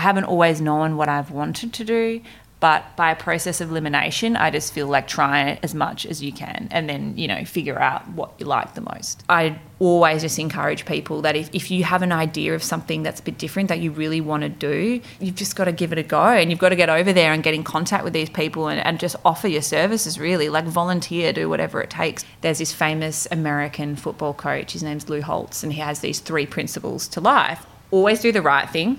I haven't always known what I've wanted to do, but by a process of elimination, I just feel like try it as much as you can and then, you know, figure out what you like the most. I always just encourage people that if you have an idea of something that's a bit different that you really want to do, you've just got to give it a go and you've got to get over there and get in contact with these people and just offer your services, really, like volunteer, do whatever it takes. There's this famous American football coach, his name's Lou Holtz, and he has these 3 principles to life. Always do the right thing,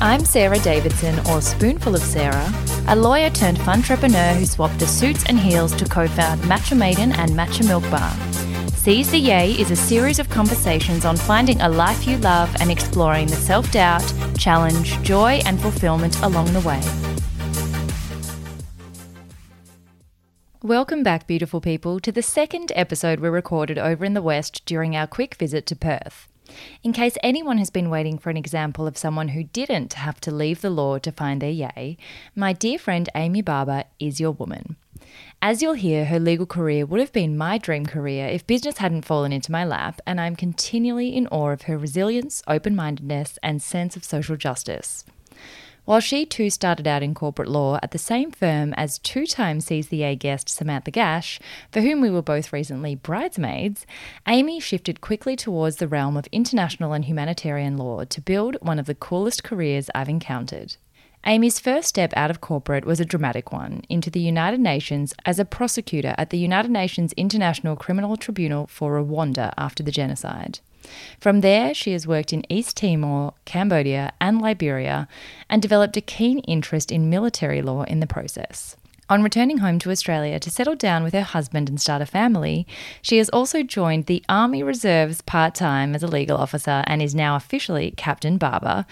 I'm Sarah Davidson, or Spoonful of Sarah, a lawyer turned funtrepreneur who swapped the suits and heels to co-found Matcha Maiden and Matcha Milk Bar. Seize the Yay is a series of conversations on finding a life you love and exploring the self-doubt, challenge, joy and fulfillment along the way. Welcome back, beautiful people, to the second episode we recorded over in the West during our quick visit to Perth. In case anyone has been waiting for an example of someone who didn't have to leave the law to find their yay, my dear friend Amy Barber is your woman. As you'll hear, her legal career would have been my dream career if business hadn't fallen into my lap, and I'm continually in awe of her resilience, open-mindedness, and sense of social justice. While she too started out in corporate law at the same firm as two-time Seize the Yay guest Samantha Gash, for whom we were both recently bridesmaids, Amy shifted quickly towards the realm of international and humanitarian law to build one of the coolest careers I've encountered. Amy's first step out of corporate was a dramatic one, into the United Nations as a prosecutor at the United Nations International Criminal Tribunal for Rwanda after the genocide. From there, she has worked in East Timor, Cambodia, and Liberia, and developed a keen interest in military law in the process. On returning home to Australia to settle down with her husband and start a family, she has also joined the Army Reserves part-time as a legal officer and is now officially Captain Barber,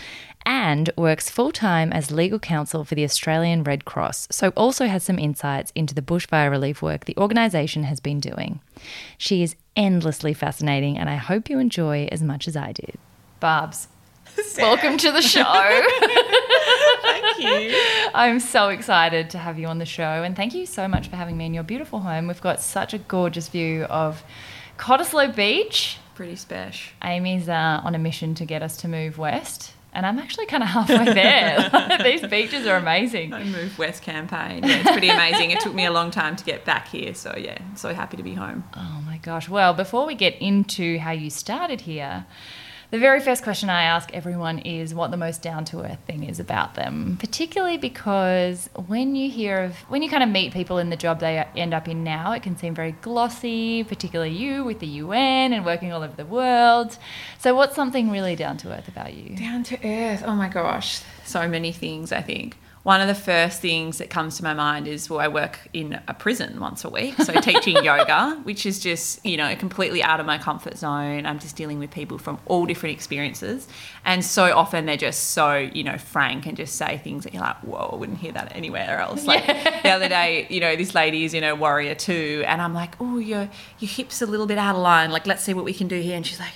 and works full-time as legal counsel for the Australian Red Cross, so also has some insights into the bushfire relief work the organisation has been doing. She is endlessly fascinating, and I hope you enjoy as much as I did. Barbs, Sarah, welcome to the show. Thank you. I'm so excited to have you on the show, and thank you so much for having me in your beautiful home. We've got such a gorgeous view of Cottesloe Beach. Pretty special. Amy's on a mission to get us to move west. And I'm actually kind of halfway there. These beaches are amazing. I moved west campaign. Yeah, it's pretty amazing. It took me a long time to get back here. So, yeah, I'm so happy to be home. Oh, my gosh. Well, before we get into how you started here, the very first question I ask everyone is what the most down-to-earth thing is about them, particularly because when you kind of meet people in the job they end up in now, it can seem very glossy, particularly you with the UN and working all over the world. So what's something really down-to-earth about you? Down-to-earth, oh my gosh, so many things, I think. One of the first things that comes to my mind is, well, I work in a prison once a week, so teaching yoga, which is just, you know, completely out of my comfort zone. I'm just dealing with people from all different experiences, and so often they're just so, you know, frank and just say things that you're like, whoa, I wouldn't hear that anywhere else. Like the other day, you know, this lady is in her Warrior II, and I'm like, oh, your hip's a little bit out of line. Like, let's see what we can do here. And she's like,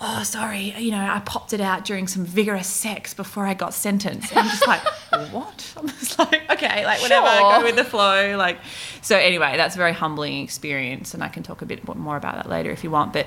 oh, sorry, you know, I popped it out during some vigorous sex before I got sentenced. And I'm just like, what? I'm just like, okay, like whatever, sure. Go with the flow. Like, so anyway, that's a very humbling experience, and I can talk a bit more about that later if you want. But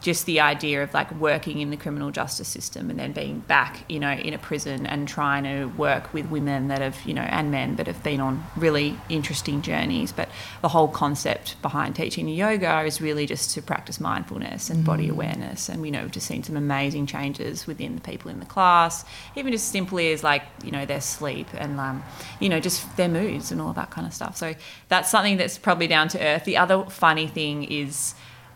just the idea of like working in the criminal justice system and then being back, you know, in a prison and trying to work with women that have, you know, and men that have been on really interesting journeys. But the whole concept behind teaching yoga is really just to practice mindfulness and body awareness. And we know we've just seen some amazing changes within the people in the class, even just simply as like, you know, their sleep and, you know, just their moods and all that kind of stuff. So that's something that's probably down to earth. The other funny thing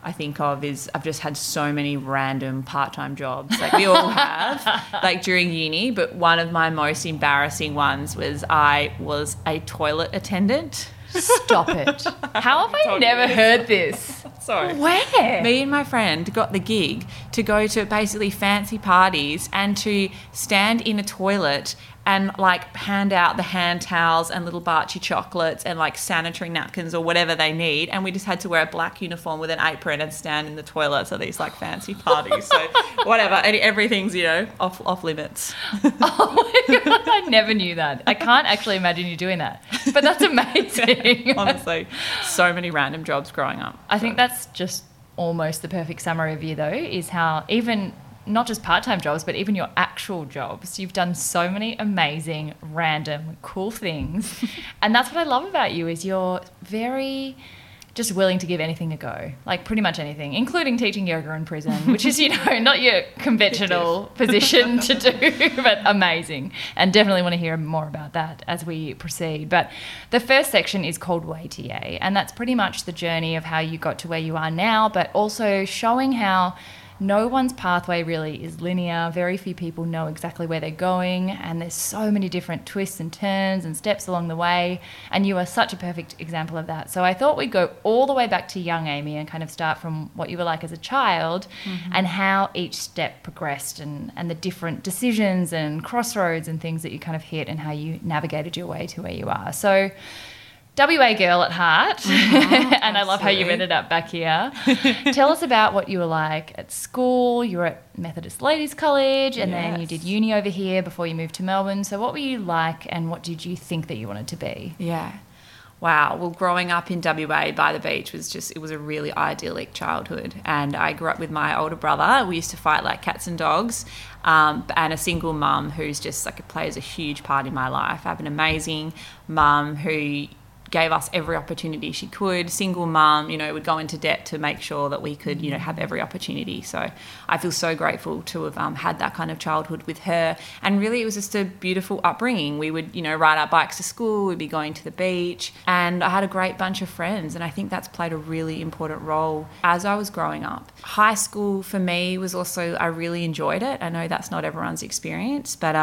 I think I've just had so many random part-time jobs, like we all have, like during uni. But one of my most embarrassing ones was I was a toilet attendant. Stop it. How have I never heard this? Sorry. Where? Me and my friend got the gig to go to basically fancy parties and to stand in a toilet and like hand out the hand towels and little Barchi chocolates and like sanitary napkins or whatever they need. And we just had to wear a black uniform with an apron and stand in the toilets at these like fancy parties. So whatever, everything's, you know, off limits. Oh my God, I never knew that. I can't actually imagine you doing that, but that's amazing. Yeah, honestly, so many random jobs growing up. I think that's just almost the perfect summary of you though, is how even not just part-time jobs, but even your actual jobs. You've done so many amazing, random, cool things. And that's what I love about you, is you're very just willing to give anything a go, like pretty much anything, including teaching yoga in prison, which is, you know, not your conventional position to do, but amazing. And definitely want to hear more about that as we proceed. But the first section is called Way to Yay, and that's pretty much the journey of how you got to where you are now, but also showing how no one's pathway really is linear. Very few people know exactly where they're going, and there's so many different twists and turns and steps along the way, and you are such a perfect example of that. So I thought we'd go all the way back to young Amy and kind of start from what you were like as a child, mm-hmm. and how each step progressed and the different decisions and crossroads and things that you kind of hit and how you navigated your way to where you are. So WA girl at heart, and I love how you ended up back here. Tell us about what you were like at school. You were at Methodist Ladies College, and then you did uni over here before you moved to Melbourne. So what were you like, and what did you think that you wanted to be? Yeah. Wow. Well, growing up in WA by the beach was just, it was a really idyllic childhood. And I grew up with my older brother. We used to fight like cats and dogs, and a single mum who's just like, plays a huge part in my life. I have an amazing mum who gave us every opportunity she could. Single mum, you know, would go into debt to make sure that we could, you know, have every opportunity. So I feel so grateful to have had that kind of childhood with her. And really it was just a beautiful upbringing. We would, you know, ride our bikes to school, we'd be going to the beach, and I had a great bunch of friends, and I think that's played a really important role as I was growing up. High school for me was also, I really enjoyed it. I know that's not everyone's experience, but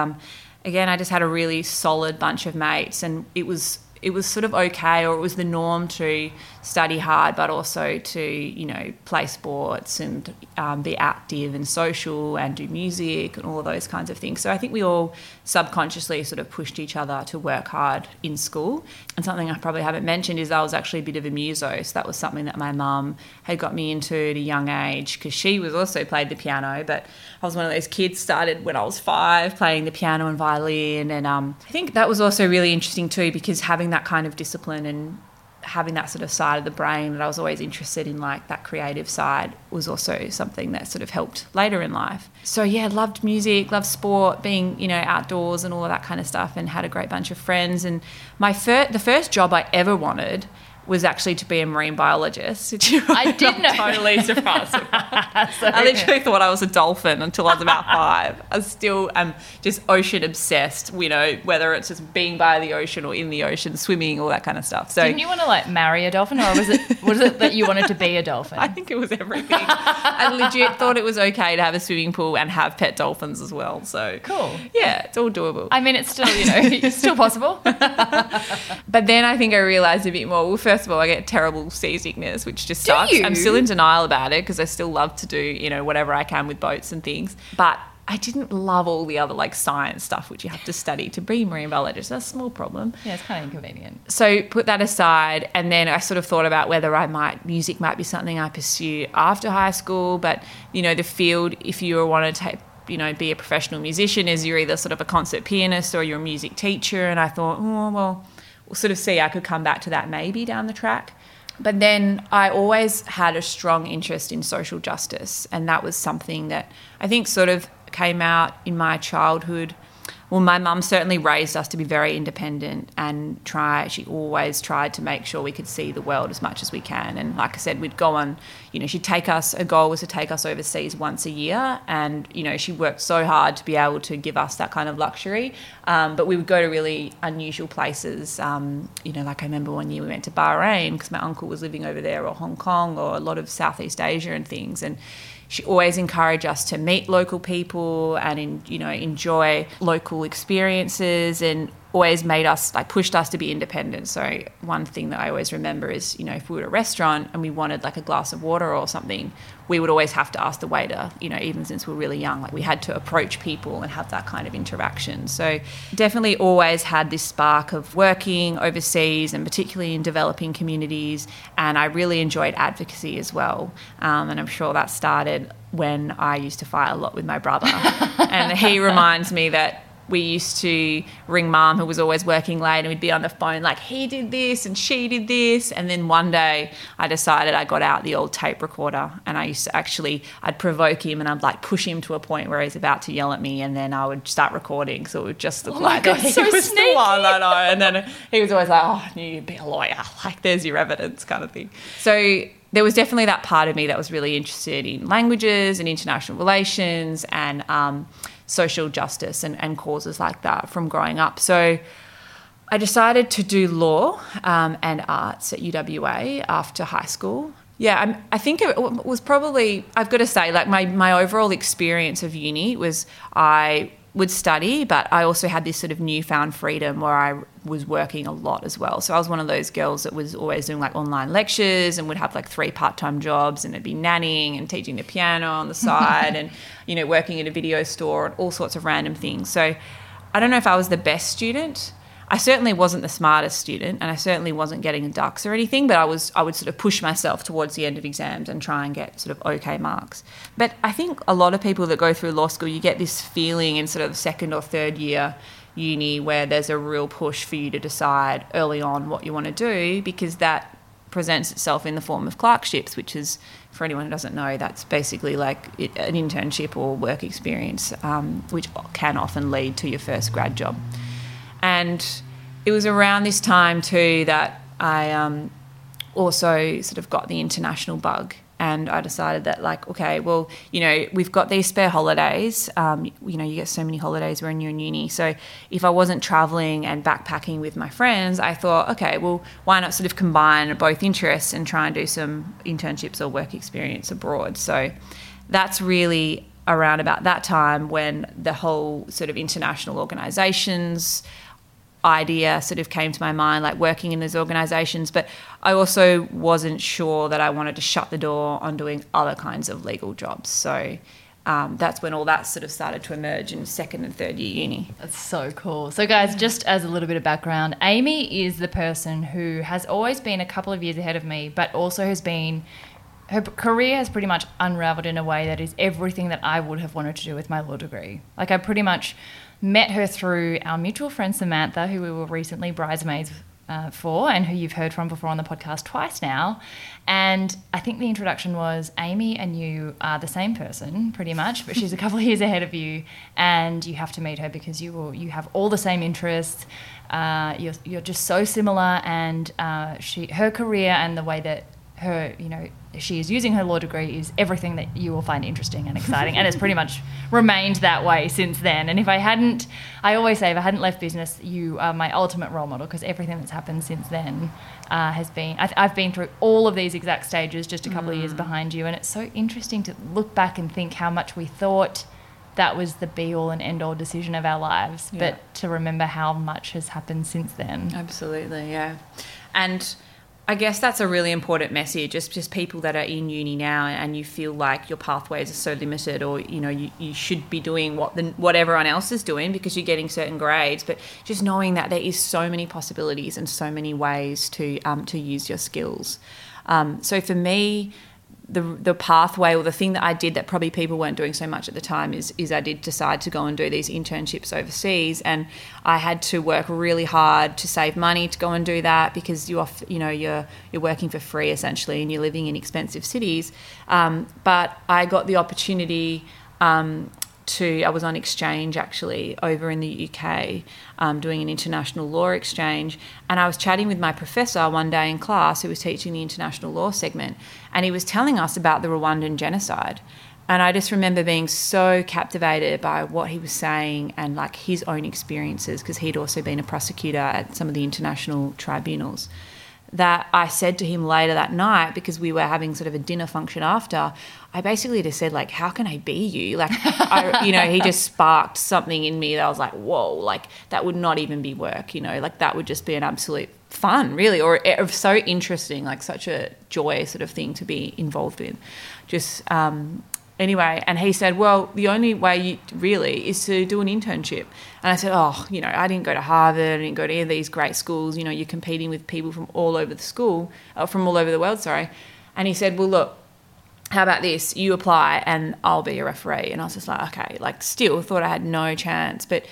again, I just had a really solid bunch of mates, and it was sort of okay, or it was the norm to study hard but also to, you know, play sports and be active and social and do music and all of those kinds of things. So I think we all subconsciously sort of pushed each other to work hard in school. And something I probably haven't mentioned is I was actually a bit of a muso. So that was something that my mum had got me into at a young age, because she was also played the piano, but I was one of those kids, started when I was 5 playing the piano and violin. And I think that was also really interesting too, because having that kind of discipline and having that sort of side of the brain that I was always interested in, like that creative side, was also something that sort of helped later in life. So yeah, loved music, loved sport, being, you know, outdoors and all of that kind of stuff, and had a great bunch of friends. And the first job I ever wanted was actually to be a marine biologist. I didn't know. Totally surprised. I literally thought I was a dolphin until I was about 5. I still am just ocean obsessed, you know, whether it's just being by the ocean or in the ocean, swimming, all that kind of stuff. So didn't you want to like marry a dolphin, or was it that you wanted to be a dolphin? I think it was everything. I legit thought it was okay to have a swimming pool and have pet dolphins as well. So cool. Yeah, it's all doable. I mean, it's still, you know, it's still possible. But then I think I realised a bit more. Well, first of all, I get terrible seasickness, which just sucks. I'm still in denial about it because I still love to do, you know, whatever I can with boats and things. But I didn't love all the other like science stuff which you have to study to be a marine biologist. That's a small problem. Yeah, it's kind of inconvenient. So put that aside, and then I sort of thought about whether music might be something I pursue after high school. But, you know, the field, if you want to take, you know, be a professional musician, is you're either sort of a concert pianist or you're a music teacher. And I thought, oh, well, sort of see I could come back to that maybe down the track. But then I always had a strong interest in social justice, and that was something that I think sort of came out in my childhood. Well, my mum certainly raised us to be very independent and she always tried to make sure we could see the world as much as we can. And like I said, we'd go on, you know, her goal was to take us overseas once a year. And, you know, she worked so hard to be able to give us that kind of luxury. But we would go to really unusual places. You know, like I remember one year we went to Bahrain because my uncle was living over there, or Hong Kong, or a lot of Southeast Asia and things. And she always encouraged us to meet local people and, you know, enjoy local experiences. And always made us, like, pushed us to be independent. So one thing that I always remember is, you know, if we were at a restaurant and we wanted like a glass of water or something, we would always have to ask the waiter, you know, even since we were really young, like we had to approach people and have that kind of interaction. So definitely always had this spark of working overseas and particularly in developing communities. And I really enjoyed advocacy as well. And I'm sure that started when I used to fight a lot with my brother. And he reminds me that we used to ring Mum, who was always working late, and we'd be on the phone like, he did this and she did this. And then one day I decided I got out the old tape recorder, and I used to actually, I'd provoke him and I'd like push him to a point where he's about to yell at me, and then I would start recording. So it would just look like that. So was sneaky. The one that I, and then he was always like, oh, I knew you'd be a lawyer. Like, there's your evidence kind of thing. So there was definitely that part of me that was really interested in languages and international relations and social justice and causes like that from growing up. So I decided to do law and arts at UWA after high school. Yeah, I think it was probably, I've got to say, like my overall experience of uni was I would study, but I also had this sort of newfound freedom where I was working a lot as well. So I was one of those girls that was always doing like online lectures and would have like 3 part-time jobs, and it'd be nannying and teaching the piano on the side and, you know, working in a video store and all sorts of random things. So I don't know if I was the best student. I certainly wasn't the smartest student, and I certainly wasn't getting ducks or anything, but I would sort of push myself towards the end of exams and try and get sort of okay marks. But I think a lot of people that go through law school, you get this feeling in sort of second or third year uni where there's a real push for you to decide early on what you want to do, because that presents itself in the form of clerkships, which is, for anyone who doesn't know, that's basically like an internship or work experience, which can often lead to your first grad job. And it was around this time too that I also sort of got the international bug, and I decided that, like, okay, well, you know, we've got these spare holidays. You know, you get so many holidays when you're in uni. So if I wasn't travelling and backpacking with my friends, I thought, okay, well, why not sort of combine both interests and try and do some internships or work experience abroad? So that's really around about that time when the whole sort of international organisations idea sort of came to my mind, like working in those organisations. But I also wasn't sure that I wanted to shut the door on doing other kinds of legal jobs. So that's when all that sort of started to emerge in second and third year uni. That's so cool. So guys, just as a little bit of background, Amy is the person who has always been a couple of years ahead of me, but also has been, her career has pretty much unraveled in a way that is everything that I would have wanted to do with my law degree. Like, I pretty much met her through our mutual friend Samantha, who we were recently bridesmaids for, and who you've heard from before on the podcast twice now. And I think the introduction was, Amy and you are the same person pretty much, but she's a couple of years ahead of you, and you have to meet her because you have all the same interests. You're just so similar, and her career and the way that her, you know, she is using her law degree is everything that you will find interesting and exciting, and it's pretty much remained that way since then. And I always say, if I hadn't left business, you are my ultimate role model, because everything that's happened since then has been, I've been through all of these exact stages, just a couple of years behind you. And it's so interesting to look back and think how much we thought that was the be-all and end-all decision of our lives, yeah, but to remember how much has happened since then. Absolutely, yeah. And I guess that's a really important message. It's just people that are in uni now and you feel like your pathways are so limited, or, you know, you should be doing what everyone else is doing because you're getting certain grades. But just knowing that there is so many possibilities and so many ways to use your skills. So for me, the pathway, or the thing that I did that probably people weren't doing so much at the time, is I did decide to go and do these internships overseas, and I had to work really hard to save money to go and do that, because you're working for free essentially, and you're living in expensive cities. But I got the opportunity I was on exchange actually over in the UK, doing an international law exchange, and I was chatting with my professor one day in class who was teaching the international law segment, and he was telling us about the Rwandan genocide. And I just remember being so captivated by what he was saying and like his own experiences, because he'd also been a prosecutor at some of the international tribunals, that I said to him later that night, because we were having sort of a dinner function after, I basically just said, like, how can I be you? Like, he just sparked something in me that I was like, whoa, like that would not even be work, like that would just be an absolute fun, really, or so interesting, like such a joy sort of thing to be involved in. Just anyway, and he said, well, the only way you really is to do an internship. And I said, I didn't go to Harvard, I didn't go to any of these great schools, you're competing with people from all over the world, sorry. And he said, well, look, how about this? You apply and I'll be a referee. And I was just like, okay, like still thought I had no chance. But,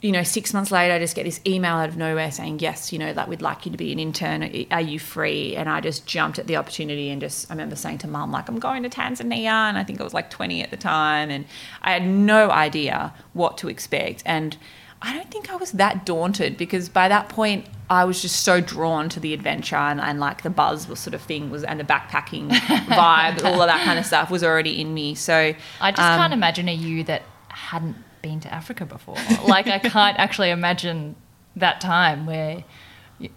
6 months later, I just get this email out of nowhere saying, yes, that we'd like you to be an intern. Are you free? And I just jumped at the opportunity and I remember saying to Mum, like, I'm going to Tanzania. And I think I was like 20 at the time. And I had no idea what to expect. And I don't think I was that daunted, because by that point I was just so drawn to the adventure and like the buzz was sort of thing was, and the backpacking vibe, all of that kind of stuff was already in me. So I just can't imagine a you that hadn't been to Africa before. Like I can't actually imagine that time where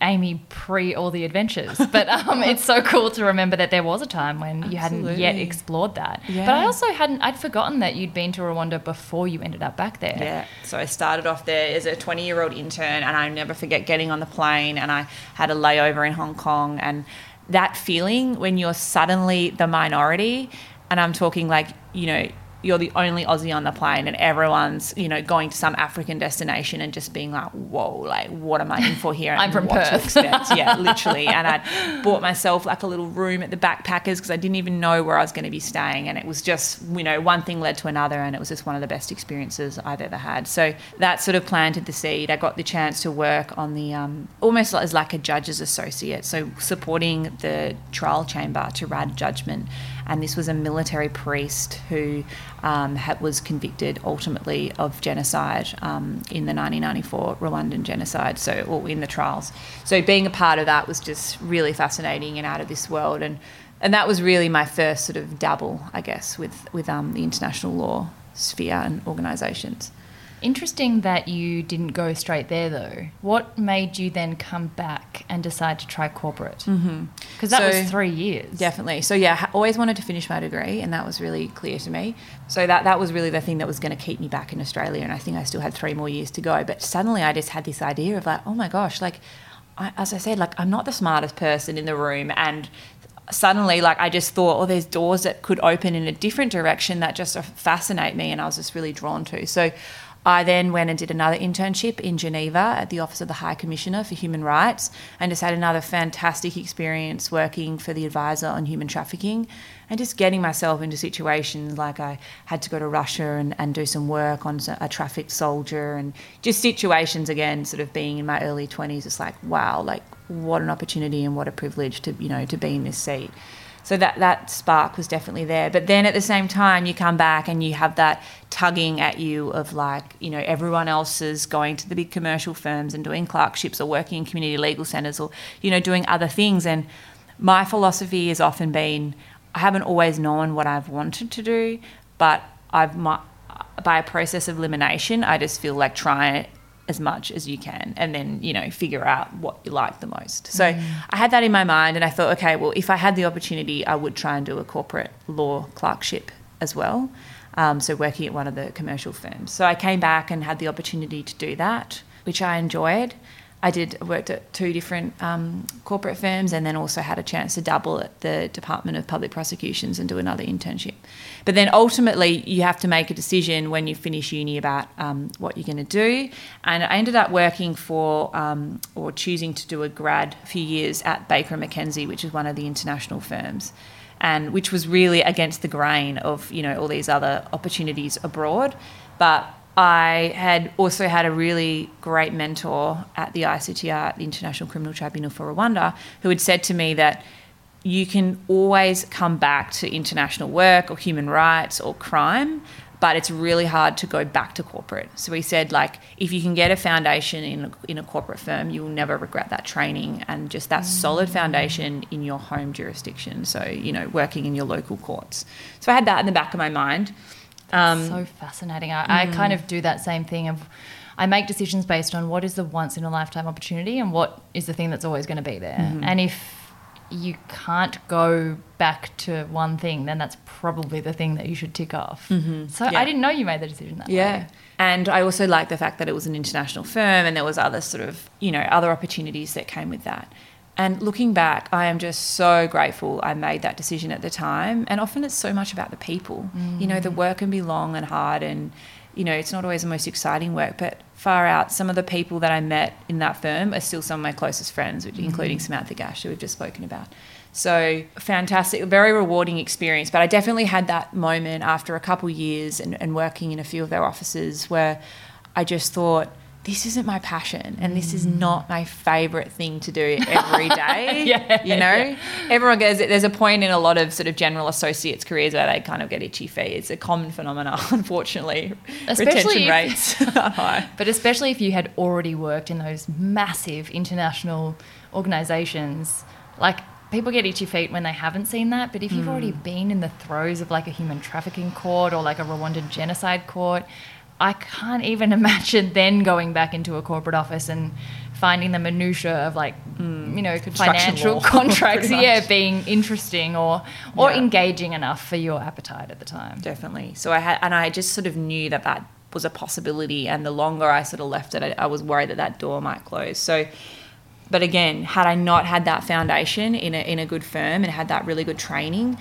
Amy pre all the adventures. But it's so cool to remember that there was a time when you hadn't yet explored that. Yeah. But I also I'd forgotten that you'd been to Rwanda before you ended up back there. Yeah, so I started off there as a 20-year-old intern, and I never forget getting on the plane, and I had a layover in Hong Kong, and that feeling when you're suddenly the minority, and I'm talking like, you're the only Aussie on the plane and everyone's, going to some African destination and just being like, whoa, like what am I in for here? And I'm from what Perth. To expect. Yeah, literally. And I bought myself like a little room at the backpackers because I didn't even know where I was going to be staying. And it was just, one thing led to another, and it was just one of the best experiences I've ever had. So that sort of planted the seed. I got the chance to work on the, almost as like a judge's associate. So supporting the trial chamber to rad judgment. And this was a military priest who was convicted ultimately of genocide in the 1994 Rwandan genocide, or in the trials. So being a part of that was just really fascinating and out of this world. And that was really my first sort of dabble, I guess, with the international law sphere and organisations. Interesting that you didn't go straight there, though. What made you then come back and decide to try corporate? Mm-hmm. Because that was 3 years. Definitely. So, yeah, I always wanted to finish my degree, and that was really clear to me. So that was really the thing that was going to keep me back in Australia, and I think I still had 3 more years to go. But suddenly I just had this idea of like, oh, my gosh, like, as I said, like I'm not the smartest person in the room, and suddenly, like, I just thought, there's doors that could open in a different direction that just fascinate me, and I was just really drawn to. So I then went and did another internship in Geneva at the Office of the High Commissioner for Human Rights, and just had another fantastic experience working for the advisor on human trafficking and just getting myself into situations like I had to go to Russia and do some work on a trafficked soldier, and just situations, again, sort of being in my early 20s, it's like, wow, like what an opportunity and what a privilege to, to be in this seat. So that spark was definitely there. But then at the same time, you come back and you have that tugging at you of like, everyone else is going to the big commercial firms and doing clerkships or working in community legal centres or, doing other things. And my philosophy has often been, I haven't always known what I've wanted to do, but by a process of elimination, I just feel like trying as much as you can, and then figure out what you like the most. So I had that in my mind, and I thought, okay, well, if I had the opportunity, I would try and do a corporate law clerkship as well, so working at one of the commercial firms. So I came back and had the opportunity to do that, which I enjoyed. I worked at 2 different corporate firms, and then also had a chance to double at the Department of Public Prosecutions and do another internship. But then ultimately you have to make a decision when you finish uni about what you're going to do. And I ended up working for or choosing to do a grad few years at Baker McKenzie, which is one of the international firms, and which was really against the grain of, all these other opportunities abroad. But I had also had a really great mentor at the ICTR, the International Criminal Tribunal for Rwanda, who had said to me that you can always come back to international work or human rights or crime, but it's really hard to go back to corporate. So he said, like, if you can get a foundation in a corporate firm, you will never regret that training and just that solid foundation in your home jurisdiction, so, working in your local courts. So I had that in the back of my mind. So fascinating. I kind of do that same thing. I make decisions based on what is the once-in-a-lifetime opportunity and what is the thing that's always going to be there. Mm-hmm. And if you can't go back to one thing, then that's probably the thing that you should tick off. Mm-hmm. So yeah. I didn't know you made the decision that way. And I also like the fact that it was an international firm and there was other sort of, you know, other opportunities that came with that. And looking back, I am just so grateful I made that decision at the time. And often it's so much about the people. Mm. You know, the work can be long and hard and, you know, it's not always the most exciting work, but far out, some of the people that I met in that firm are still some of my closest friends, including Samantha Gash, who we've just spoken about. So fantastic, very rewarding experience. But I definitely had that moment after a couple of years and working in a few of their offices where I just thought, this isn't my passion and this is not my favourite thing to do every day, you know? Yeah. Everyone goes, there's a point in a lot of sort of general associates' careers where they kind of get itchy feet. It's a common phenomenon, unfortunately. Especially Retention rates are high. But especially if you had already worked in those massive international organisations, like people get itchy feet when they haven't seen that, but if you've already been in the throes of like a human trafficking court or like a Rwandan genocide court, I can't even imagine then going back into a corporate office and finding the minutiae of like, you know, financial contracts, being interesting or engaging enough for your appetite at the time. Definitely. So I had, and I just sort of knew that that was a possibility. And the longer I sort of left it, I was worried that that door might close. So, but again, had I not had that foundation in a good firm and had that really good training,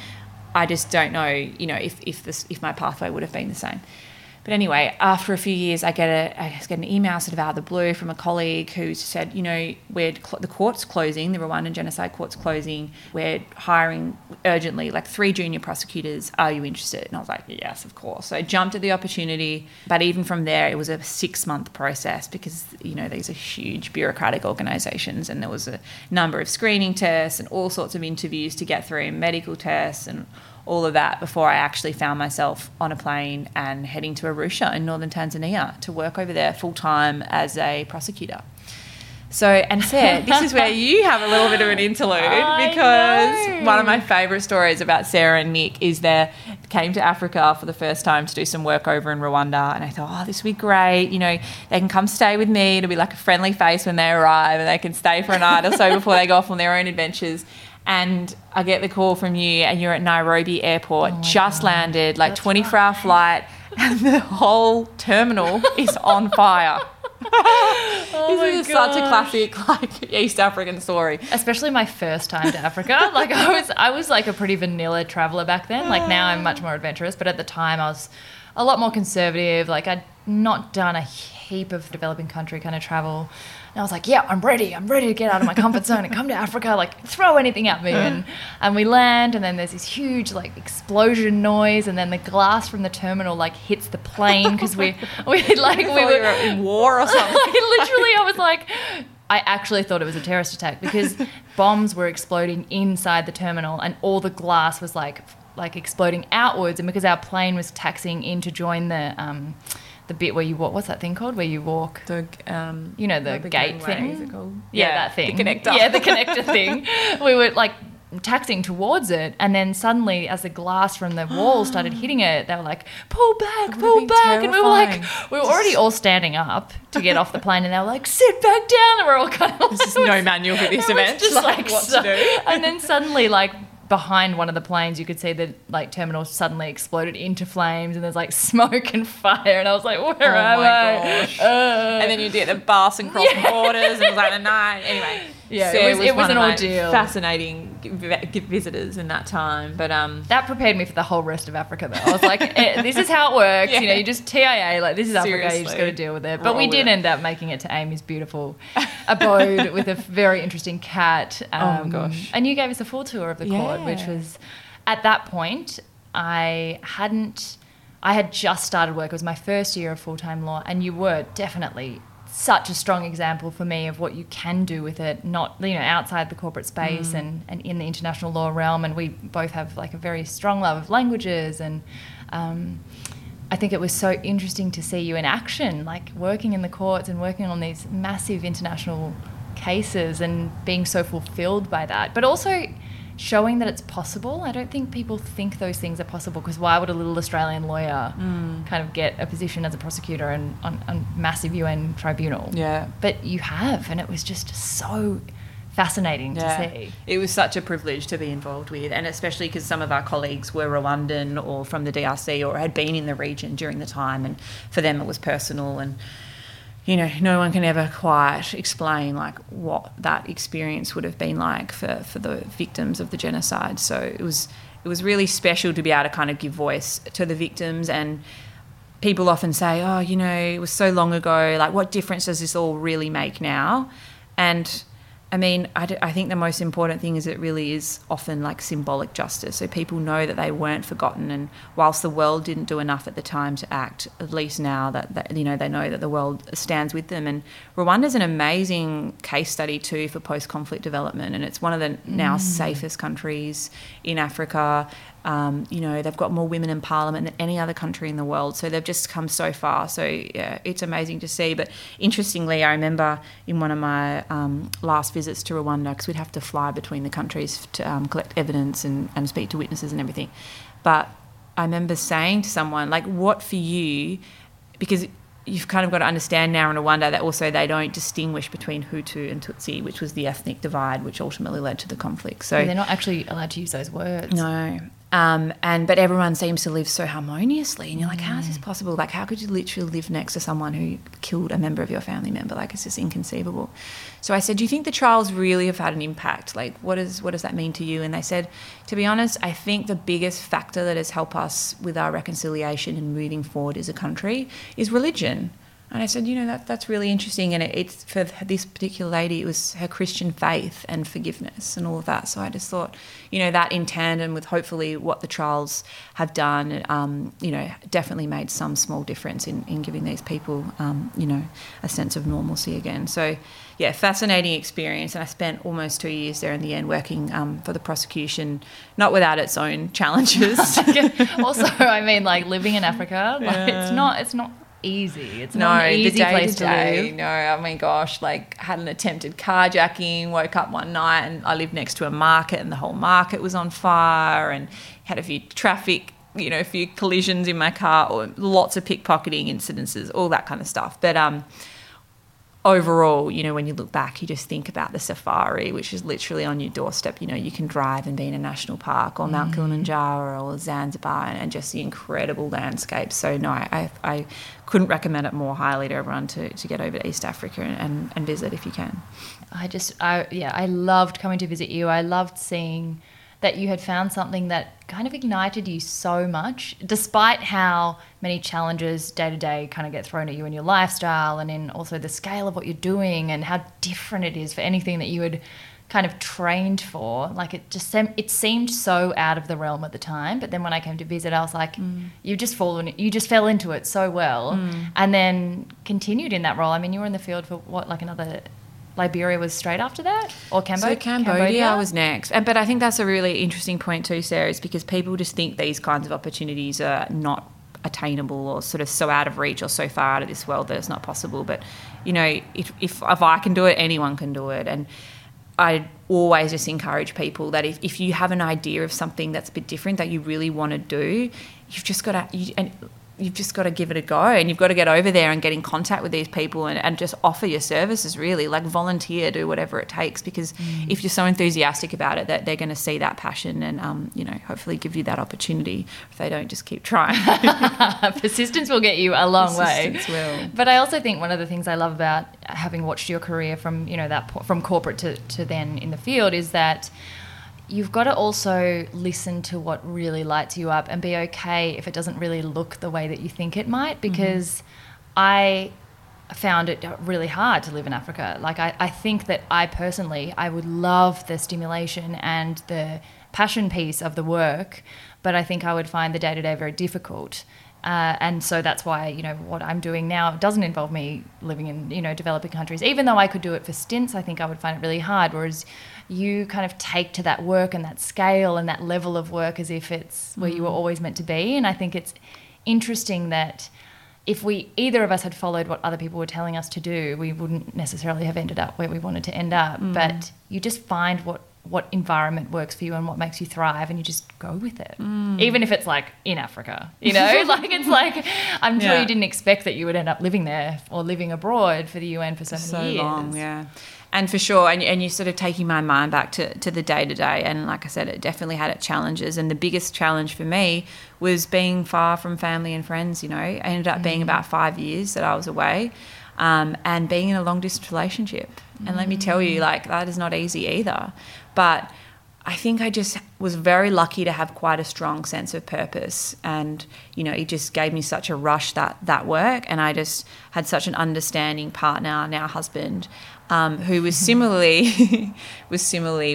I just don't know, you know, if my pathway would have been the same. But anyway, after a few years, I get an email sort of out of the blue from a colleague who said, you know, the court's closing, the Rwandan genocide court's closing. We're hiring urgently, like 3 junior prosecutors. Are you interested? And I was like, yes, of course. So I jumped at the opportunity. But even from there, it was a 6-month process because, you know, these are huge bureaucratic organisations and there was a number of screening tests and all sorts of interviews to get through, medical tests and all of that before I actually found myself on a plane and heading to Arusha in northern Tanzania to work over there full-time as a prosecutor. So, and Sarah, this is where you have a little bit of an interlude because one of my favourite stories about Sarah and Nick is they came to Africa for the first time to do some work over in Rwanda and I thought, oh, this will be great. You know, they can come stay with me. It'll be like a friendly face when they arrive and they can stay for a night or so before they go off on their own adventures. And I get the call from you and you're at Nairobi airport, landed, like 24-hour flight, and the whole terminal is on fire. This is such a classic like East African story. Especially my first time to Africa. Like I was like a pretty vanilla traveller back then. Like now I'm much more adventurous, but at the time I was a lot more conservative. Like I'd not done a heap of developing country kind of travel. And I was like, yeah, I'm ready to get out of my comfort zone and come to Africa, like throw anything at me. And we land and then there's this huge like explosion noise and then the glass from the terminal like hits the plane because we were in war or something. I was like, I actually thought it was a terrorist attack because bombs were exploding inside the terminal and all the glass was like exploding outwards. And because our plane was taxiing in to join the bit where you walk, what's that thing called? Where you walk, you know, the gate thing. Is it called? Yeah, that thing. The connector. Yeah, the connector thing. We were like taxiing towards it, and then suddenly, as the glass from the wall started hitting it, they were like, "Pull back!" And we were like, we were already all standing up to get off the plane, and they were like, "Sit back down!" And we're all kind of like, "This is no manual for this event." Just like what to do. And then suddenly, like, behind one of the planes, you could see the like terminal suddenly exploded into flames, and there's like smoke and fire. And I was like, "Where am I?" And then you did the bus and crossing borders, and it was like a night. Anyway, yeah, it was an ordeal. Fascinating visitors in that time, but that prepared me for the whole rest of Africa. Though I was like, "This is how it works." Yeah. You know, you just TIA like this is Africa. Seriously. You just got to deal with it. But we did end up making it to Amy's beautiful abode with a very interesting cat. Oh my gosh! And you gave us a full tour of the court. Which was, at that point, I had just started work. It was my first year of full-time law, and you were definitely such a strong example for me of what you can do with it, not, you know, outside the corporate space and in the international law realm. And we both have like a very strong love of languages, and I think it was so interesting to see you in action, like working in the courts and working on these massive international cases and being so fulfilled by that. But also showing that it's possible. I don't think people think those things are possible, because why would a little Australian lawyer kind of get a position as a prosecutor and on massive UN tribunal? Yeah. But you have, and it was just so fascinating to see. It was such a privilege to be involved with, and especially because some of our colleagues were Rwandan or from the DRC or had been in the region during the time, and for them it was personal. And you know, no one can ever quite explain like what that experience would have been like for the victims of the genocide. So it was really special to be able to kind of give voice to the victims. And people often say, oh, you know, it was so long ago, like what difference does this all really make now? And I mean, I think the most important thing is it really is often like symbolic justice. So people know that they weren't forgotten, and whilst the world didn't do enough at the time to act, at least now that you know, they know that the world stands with them. And Rwanda's an amazing case study too for post-conflict development, and it's one of the now safest countries in Africa. You know, they've got more women in parliament than any other country in the world, so they've just come so far. So yeah, it's amazing to see. But interestingly, I remember in one of my last visits to Rwanda, because we'd have to fly between the countries to collect evidence and speak to witnesses and everything, but I remember saying to someone, like, what for you, because you've kind of got to understand now in Rwanda that also they don't distinguish between Hutu and Tutsi, which was the ethnic divide which ultimately led to the conflict. So they're not actually allowed to use those words. No. But everyone seems to live so harmoniously, and you're like, how is this possible? Like, how could you literally live next to someone who killed a member of your family member? Like, it's just inconceivable. So I said, do you think the trials really have had an impact? Like, what does that mean to you? And they said, to be honest, I think the biggest factor that has helped us with our reconciliation and moving forward as a country is religion. And I said, you know, that's really interesting. And it's for this particular lady, it was her Christian faith and forgiveness and all of that. So I just thought, you know, that in tandem with hopefully what the trials have done, you know, definitely made some small difference in giving these people, you know, a sense of normalcy again. So, yeah, fascinating experience. And I spent almost 2 years there in the end working for the prosecution, not without its own challenges. Also, I mean, like living in Africa, like it's not easy. It's not an easy place to live. No, I mean, gosh, like had an attempted carjacking, woke up one night and I lived next to a market and the whole market was on fire, and had a few traffic, you know, a few collisions in my car, or lots of pickpocketing incidences, all that kind of stuff. But overall, you know, when you look back, you just think about the safari, which is literally on your doorstep. You know, you can drive and be in a national park, or Mount Kilimanjaro or Zanzibar, and just the incredible landscape. So no, I couldn't recommend it more highly to everyone to get over to East Africa and visit if you can. I loved coming to visit you. I loved seeing that you had found something that kind of ignited you so much, despite how many challenges day to day kind of get thrown at you in your lifestyle, and in also the scale of what you're doing and how different it is for anything that you had kind of trained for. Like it seemed so out of the realm at the time, but then when I came to visit, I was like, you just fell into it so well, and then continued in that role. I mean, you were in the field for what, like another... Liberia was straight after that, or Cambodia? So Cambodia was next. But I think that's a really interesting point too, Sarah, is because people just think these kinds of opportunities are not attainable, or sort of so out of reach, or so far out of this world that it's not possible. But, you know, if I can do it, anyone can do it. And I always just encourage people that if you have an idea of something that's a bit different that you really want to do, you've just got to give it a go, and you've got to get over there and get in contact with these people and just offer your services, really, like volunteer, do whatever it takes, because if you're so enthusiastic about it, that they're going to see that passion and, you know, hopefully give you that opportunity if they don't just keep trying. Persistence will get you a long way. Persistence will. But I also think one of the things I love about having watched your career from, you know, from corporate to then in the field is that you've got to also listen to what really lights you up and be okay if it doesn't really look the way that you think it might, because I found it really hard to live in Africa. Like I think that I personally would love the stimulation and the passion piece of the work, but I think I would find the day-to-day very difficult. And so that's why, you know, what I'm doing now doesn't involve me living in, you know, developing countries. Even though I could do it for stints, I think I would find it really hard, whereas you kind of take to that work and that scale and that level of work as if it's where you were always meant to be. And I think it's interesting that if either of us had followed what other people were telling us to do, we wouldn't necessarily have ended up where we wanted to end up. But you just find what what environment works for you and what makes you thrive, and you just go with it. Mm. Even if it's like in Africa, you know, like it's like I'm sure you didn't expect that you would end up living there or living abroad for the UN for so many years. So long, yeah. And for sure, and you're sort of taking my mind back to the day-to-day, and like I said, it definitely had its challenges, and the biggest challenge for me was being far from family and friends, you know. I ended up being about 5 years that I was away, and being in a long-distance relationship. Mm. And let me tell you, like, that is not easy either. But I think I just was very lucky to have quite a strong sense of purpose, and, you know, it just gave me such a rush, that work, and I just had such an understanding partner, now husband, who was similarly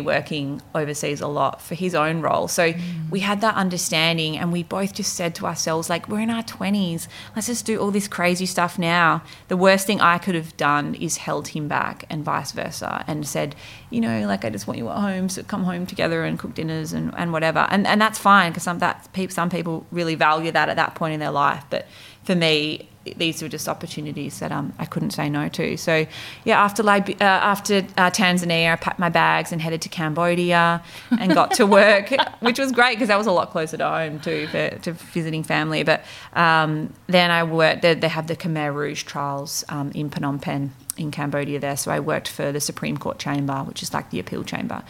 working overseas a lot for his own role. So we had that understanding, and we both just said to ourselves, like, we're in our 20s. Let's just do all this crazy stuff now. The worst thing I could have done is held him back, and vice versa, and said, you know, like, I just want you at home, so come home together and cook dinners and whatever. And that's fine, because some people really value that at that point in their life. But for me, these were just opportunities that I couldn't say no to. So, yeah, after Tanzania, I packed my bags and headed to Cambodia and got to work, which was great because that was a lot closer to home too, to visiting family. But then I worked. They have the Khmer Rouge trials in Phnom Penh in Cambodia there. So I worked for the Supreme Court chamber, which is like the appeal chamber.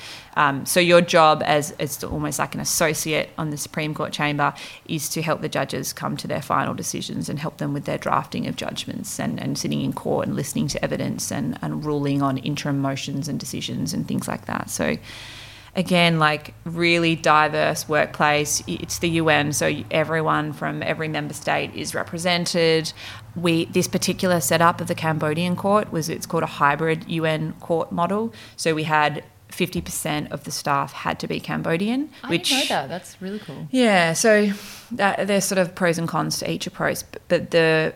So your job as it's almost like an associate on the Supreme Court chamber is to help the judges come to their final decisions and help them with their drafting of judgments and sitting in court and listening to evidence and ruling on interim motions and decisions and things like that. So again, like, really diverse workplace. It's the UN, so everyone from every member state is represented. This particular setup of the Cambodian court it's called a hybrid UN court model. So we had 50% of the staff had to be Cambodian. I didn't know that. That's really cool. Yeah, so there's sort of pros and cons to each approach, but the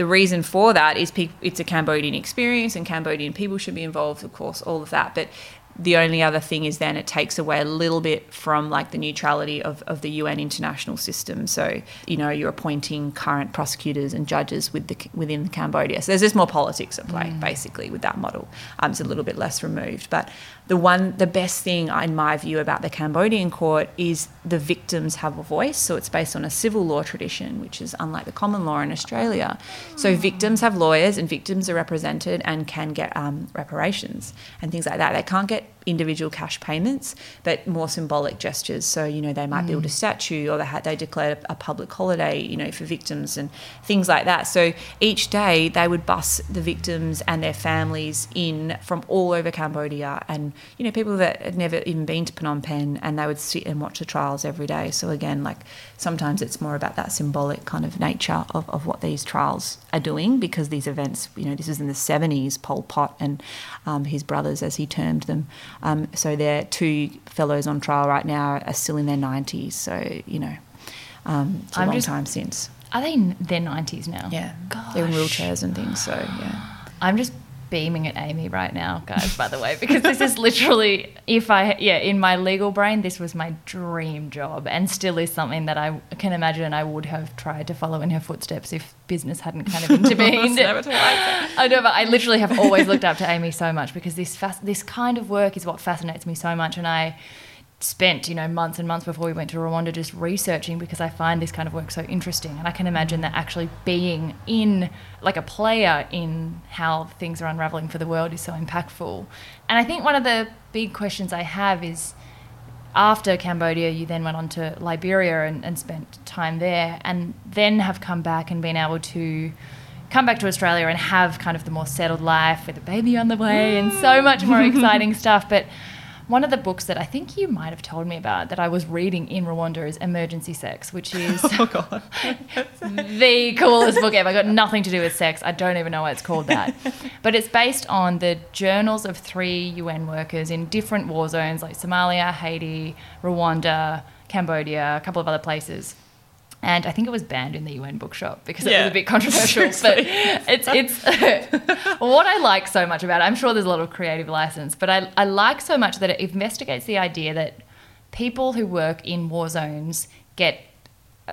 reason for that is it's a Cambodian experience and Cambodian people should be involved, of course, all of that. But the only other thing is then it takes away a little bit from, like, the neutrality of the UN international system. So, you know, you're appointing current prosecutors and judges within Cambodia. So there's just more politics at play, basically, with that model. It's a little bit less removed. But the best thing, in my view, about the Cambodian court is the victims have a voice. So it's based on a civil law tradition, which is unlike the common law in Australia. So victims have lawyers and victims are represented and can get reparations and things like that. They can't get individual cash payments, but more symbolic gestures. So, you know, they might build a statue, or they declared a public holiday, you know, for victims and things like that. So each day they would bus the victims and their families in from all over Cambodia, and, you know, people that had never even been to Phnom Penh, and they would sit and watch the trials every day. So again, like, sometimes it's more about that symbolic kind of nature of what these trials are doing, because these events, you know, this is in the 70s, Pol Pot and his brothers, as he termed them. So their two fellows on trial right now are still in their 90s. So, you know, it's a long time since. Are they in their 90s now? Yeah. Gosh. They're in wheelchairs and things, so, yeah. I'm just beaming at Amy right now, guys, by the way, because this is literally, in my legal brain, this was my dream job, and still is something that I can imagine I would have tried to follow in her footsteps if business hadn't kind of intervened. I know, but I literally have always looked up to Amy so much, because this kind of work is what fascinates me so much, and I spent, you know, months and months before we went to Rwanda just researching, because I find this kind of work so interesting, and I can imagine that actually being in, like, a player in how things are unraveling for the world is so impactful. And I think one of the big questions I have is, after Cambodia you then went on to Liberia and spent time there, and then have come back and been able to come back to Australia and have kind of the more settled life with a baby on the way and so much more exciting stuff. But one of the books that I think you might have told me about that I was reading in Rwanda is Emergency Sex, which is the coolest book ever. I got nothing to do with sex. I don't even know why it's called that. But it's based on the journals of 3 UN workers in different war zones like Somalia, Haiti, Rwanda, Cambodia, a couple of other places. And I think it was banned in the UN bookshop because it was a bit controversial. But it's what I like so much about it. I'm sure there's a lot of creative license, but I like so much that it investigates the idea that people who work in war zones get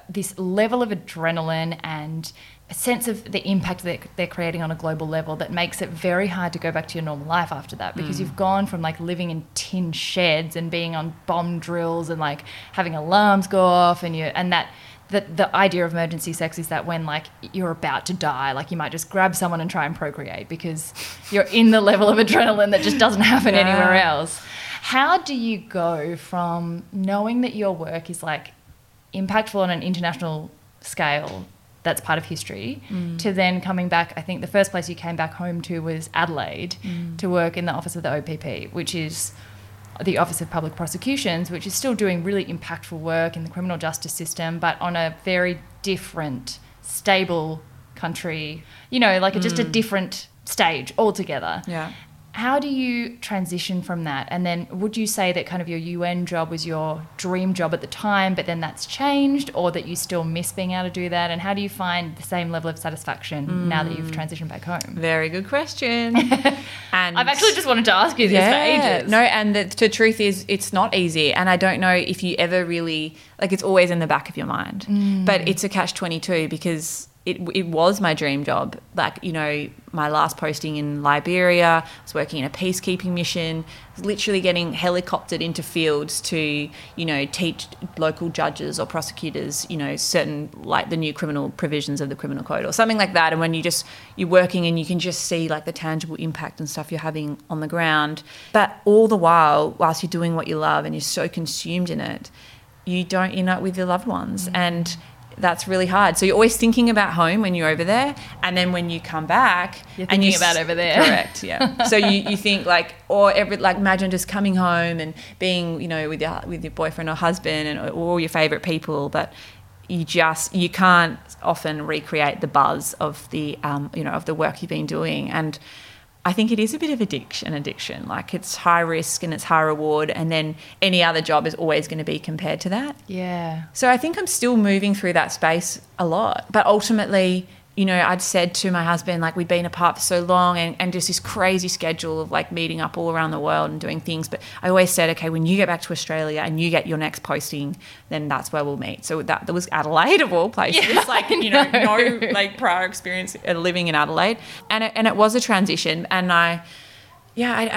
this level of adrenaline and a sense of the impact that they're creating on a global level that makes it very hard to go back to your normal life after that, because you've gone from like living in tin sheds and being on bomb drills and like having alarms go off, and the idea of emergency sex is that when like you're about to die, like you might just grab someone and try and procreate because you're in the level of adrenaline that just doesn't happen anywhere else. How do you go from knowing that your work is like impactful on an international scale that's part of history, to then coming back? I think the first place you came back home to was Adelaide to work in the Office of the OPP, which is the Office of Public Prosecutions, which is still doing really impactful work in the criminal justice system, but on a very different, stable country, you know, like just a different stage altogether. Yeah. How do you transition from that? And then would you say that kind of your UN job was your dream job at the time, but then that's changed, or that you still miss being able to do that? And how do you find the same level of satisfaction now that you've transitioned back home? Very good question. And I've actually just wanted to ask you this for ages. No, and the truth is it's not easy, and I don't know if you ever really – like it's always in the back of your mind. But it's a catch-22 because – It was my dream job. Like, you know, my last posting in Liberia, I was working in a peacekeeping mission, literally getting helicoptered into fields to, you know, teach local judges or prosecutors, you know, certain, like the new criminal provisions of the criminal code or something like that. And when you're working and you can just see like the tangible impact and stuff you're having on the ground. But all the while, whilst you're doing what you love and you're so consumed in it, you don't unite with your loved ones. And that's really hard. So you're always thinking about home when you're over there, and then when you come back, you're thinking about over there. Correct, yeah. So you think like, imagine just coming home and being, you know, with your boyfriend or husband and all your favourite people, but you can't often recreate the buzz of the you know, of the work you've been doing. And I think it is a bit of addiction. Like, it's high risk and it's high reward, and then any other job is always going to be compared to that. Yeah. So I think I'm still moving through that space a lot. But ultimately, you know, I'd said to my husband, like, we'd been apart for so long and just this crazy schedule of like meeting up all around the world and doing things. But I always said, okay, when you get back to Australia and you get your next posting, then that's where we'll meet. So that was Adelaide of all places. Yeah, like, you know, no like prior experience living in Adelaide. And it was a transition. And I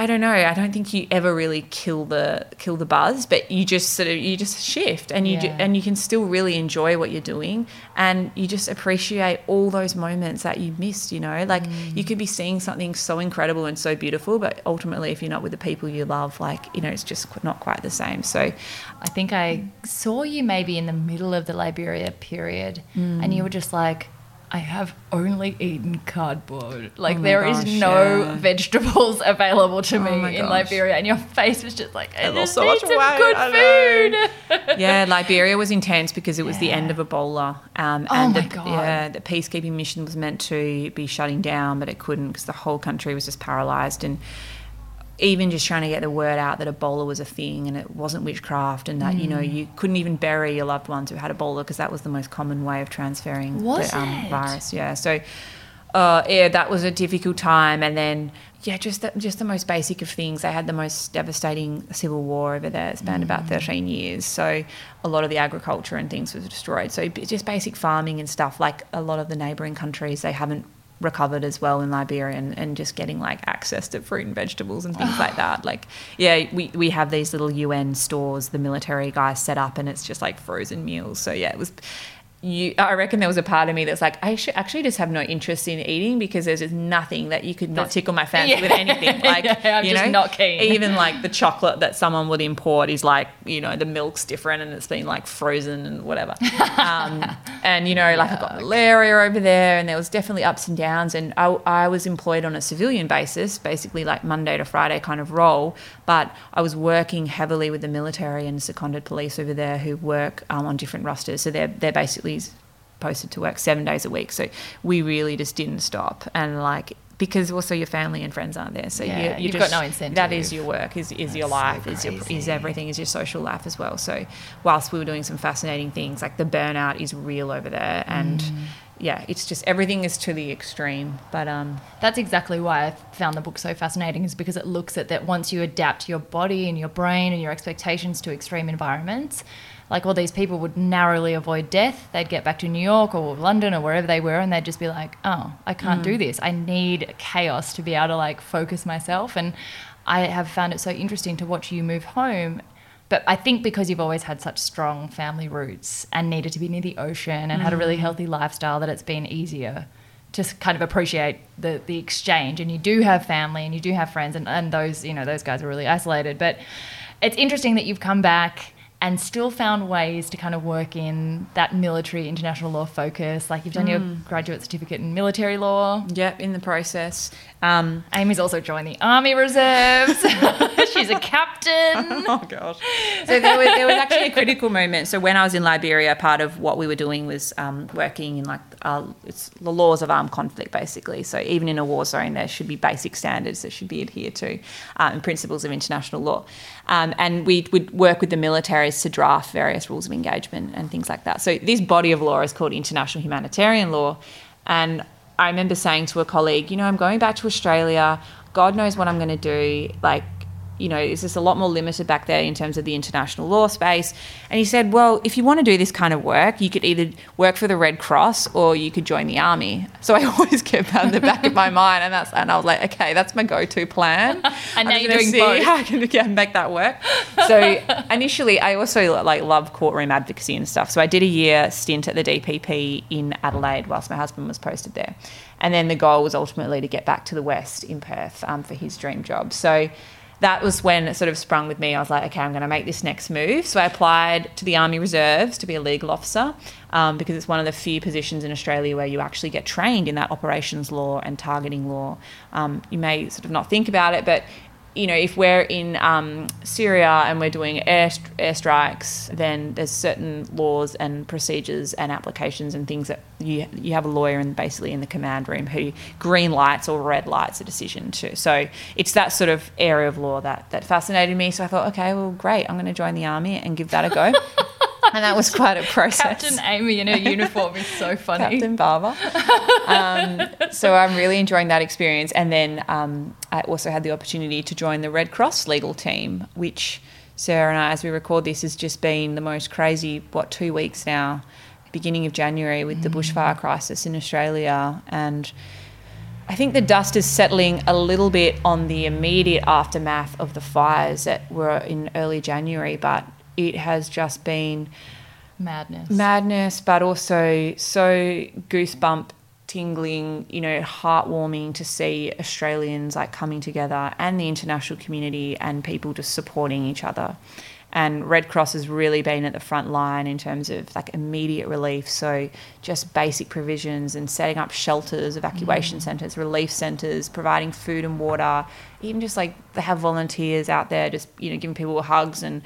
don't know. I don't think you ever really kill the buzz, but you just sort of shift, and you can still really enjoy what you're doing, and you just appreciate all those moments that you missed. You know, like you could be seeing something so incredible and so beautiful, but ultimately, if you're not with the people you love, like, you know, it's just not quite the same. So, I think I saw you maybe in the middle of the Liberia period, and you were just like, I have only eaten cardboard. Like, there is no vegetables available to me in Liberia. And your face was just like, I lost so much weight. Good food. Yeah, Liberia was intense because it was the end of Ebola. Oh my God. Yeah, the peacekeeping mission was meant to be shutting down, but it couldn't because the whole country was just paralysed. And even just trying to get the word out that Ebola was a thing and it wasn't witchcraft, and that, you know, you couldn't even bury your loved ones who had Ebola because that was the most common way of transferring the virus. Yeah. So, that was a difficult time. And then, just the most basic of things. They had the most devastating civil war over there. It spanned about 13 years. So a lot of the agriculture and things was destroyed. So just basic farming and stuff, like a lot of the neighbouring countries, they haven't recovered as well in Liberia, and just getting like access to fruit and vegetables and things like that. Like, yeah, we have these little UN stores the military guys set up, and it's just like frozen meals. So yeah, it was. I reckon there was a part of me that's like, I actually just have no interest in eating because there's just nothing that you could not tickle my fancy with anything. Like, I'm just not keen. Even like the chocolate that someone would import is like, you know, the milk's different and it's been like frozen and whatever. And, you know, like I got malaria over there, and there was definitely ups and downs. And I was employed on a civilian basis, basically like Monday to Friday kind of role, but I was working heavily with the military and seconded police over there who work on different rosters. So they're basically posted to work 7 days a week, so we really just didn't stop. And like, because also your family and friends aren't there, so you've got no incentive. That is your work, is your life, so is everything, is your social life as well. So whilst we were doing some fascinating things, like the burnout is real over there, and yeah, it's just everything is to the extreme. But that's exactly why I found the book so fascinating, is because it looks at that once you adapt your body and your brain and your expectations to extreme environments, like all these people would narrowly avoid death. They'd get back to New York or London or wherever they were, and they'd just be like, oh, I can't do this. I need chaos to be able to like focus myself. And I have found it so interesting to watch you move home. But I think because you've always had such strong family roots and needed to be near the ocean and had a really healthy lifestyle, that it's been easier to kind of appreciate the exchange. And you do have family and you do have friends, and those, you know, those guys are really isolated. But it's interesting that you've come back and still found ways to kind of work in that military international law focus. Like you've done your graduate certificate in military law. Yep, in the process. Amy's also joined the Army Reserves. She's a captain. Oh, gosh. So there was actually a critical moment. So when I was in Liberia, part of what we were doing was working in like it's the laws of armed conflict, basically. So even in a war zone, there should be basic standards that should be adhered to, and principles of international law. And we would work with the military to draft various rules of engagement and things like that. So this body of law is called international humanitarian law. And I remember saying to a colleague, you know, I'm going back to Australia. God knows what I'm going to do. Like, you know, it's just a lot more limited back there in terms of the international law space. And he said, well, if you want to do this kind of work, you could either work for the Red Cross or you could join the army. So I always kept that in the back of my mind, and I was like, okay, that's my go-to plan. And now you're doing both. How I can make that work. So initially, I also like love courtroom advocacy and stuff. So I did a year stint at the DPP in Adelaide whilst my husband was posted there, and then the goal was ultimately to get back to the West in Perth for his dream job. So that was when it sort of sprung with me. I was like, okay, I'm going to make this next move. So I applied to the Army Reserves to be a legal officer, because it's one of the few positions in Australia where you actually get trained in that operations law and targeting law. You may sort of not think about it, but, you know, if we're in Syria and we're doing airstrikes, then there's certain laws and procedures and applications and things that you have a lawyer in, basically in the command room, who green lights or red lights a decision to. So it's that sort of area of law that fascinated me. So I thought, okay, well, great, I'm going to join the army and give that a go. And that was quite a process. Captain Amy in her uniform is so funny. Captain Barber. So I'm really enjoying that experience. And then I also had the opportunity to join the Red Cross legal team, which Sarah and I, as we record this, has just been the most crazy, 2 weeks now, beginning of January, with the bushfire crisis in Australia. And I think the dust is settling a little bit on the immediate aftermath of the fires that were in early January, but it has just been madness, but also so goosebump tingling, you know, heartwarming to see Australians like coming together and the international community and people just supporting each other. And Red Cross has really been at the front line in terms of like immediate relief. So just basic provisions and setting up shelters, evacuation centres, relief centres, providing food and water, even just like they have volunteers out there just, you know, giving people hugs and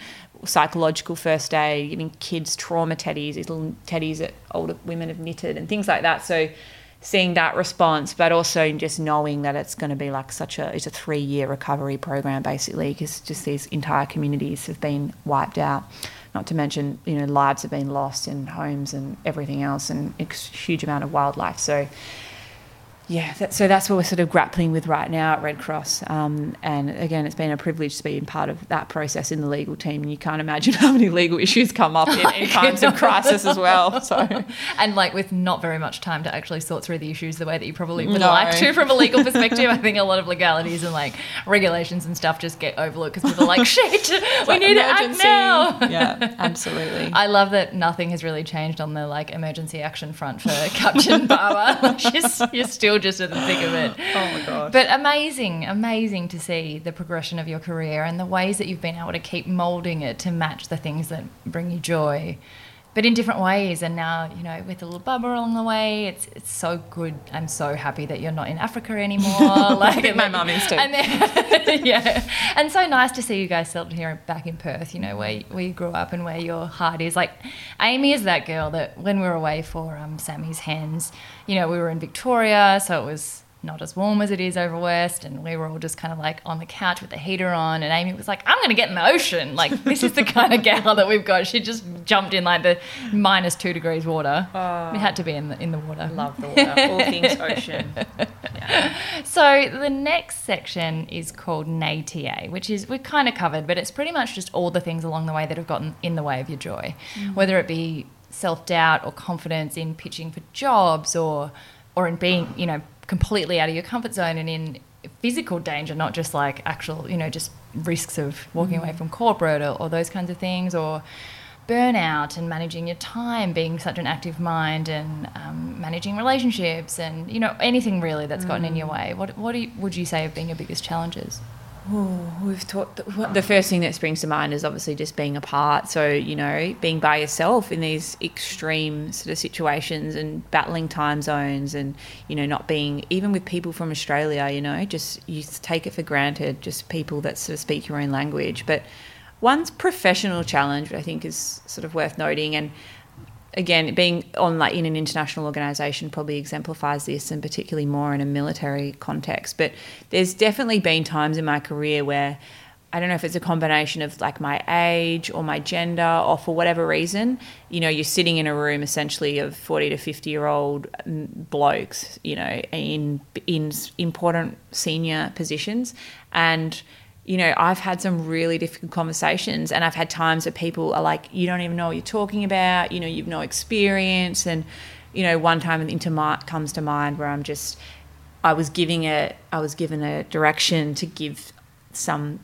psychological first aid, giving kids trauma teddies, these little teddies that older women have knitted and things like that. So seeing that response, but also just knowing that it's going to be like it's a 3-year recovery program basically, because just these entire communities have been wiped out, not to mention, you know, lives have been lost and homes and everything else, and a huge amount of wildlife. So yeah, so that's what we're sort of grappling with right now at Red Cross. And again, it's been a privilege to be in part of that process in the legal team. And you can't imagine how many legal issues come up in times of crisis as well. So, and like with not very much time to actually sort through the issues the way that you probably would like to from a legal perspective. I think a lot of legalities and like regulations and stuff just get overlooked because people are like, shit, we need to act now. Yeah, absolutely. I love that nothing has really changed on the like emergency action front for Captain Barber. You're still just at the thick of it. Oh my God. But amazing to see the progression of your career and the ways that you've been able to keep moulding it to match the things that bring you joy, but in different ways. And now, you know, with a little bubble along the way, it's so good. I'm so happy that you're not in Africa anymore. Like and my mum is too. Yeah. And so nice to see you guys settled here back in Perth, you know, where you grew up and where your heart is. Like Amy is that girl that when we were away for Sammy's hens, you know, we were in Victoria, so it was not as warm as it is over west, and we were all just kind of like on the couch with the heater on, and Amy was like, I'm going to get in the ocean. Like, this is the kind of gal that we've got. She just jumped in like the minus 2 degrees water. Oh, we had to be in the water. Love the water. All things ocean. Yeah. So the next section is called NATA, which is, we've kind of covered, but it's pretty much just all the things along the way that have gotten in the way of your joy, whether it be self-doubt or confidence in pitching for jobs or in being, you know, completely out of your comfort zone and in physical danger, not just like actual, you know, just risks of walking away from corporate or those kinds of things, or burnout and managing your time, being such an active mind, and managing relationships, and, you know, anything really that's gotten in your way. Would you say have been your biggest challenges? Ooh, we've taught the first thing that springs to mind is obviously just being apart. So, you know, being by yourself in these extreme sort of situations and battling time zones, and, you know, not being, even with people from Australia, you know, just you take it for granted, just people that sort of speak your own language. But one's professional challenge, I think, is sort of worth noting, and again, being on like in an international organisation probably exemplifies this, and particularly more in a military context. But there's definitely been times in my career where, I don't know if it's a combination of like my age or my gender or for whatever reason, you know, you're sitting in a room essentially of 40 to 50-year-old blokes, you know, in important senior positions, and you know, I've had some really difficult conversations, and I've had times that people are like, you don't even know what you're talking about, you know, you've no experience. And, you know, one time comes to mind where I was given a direction to give some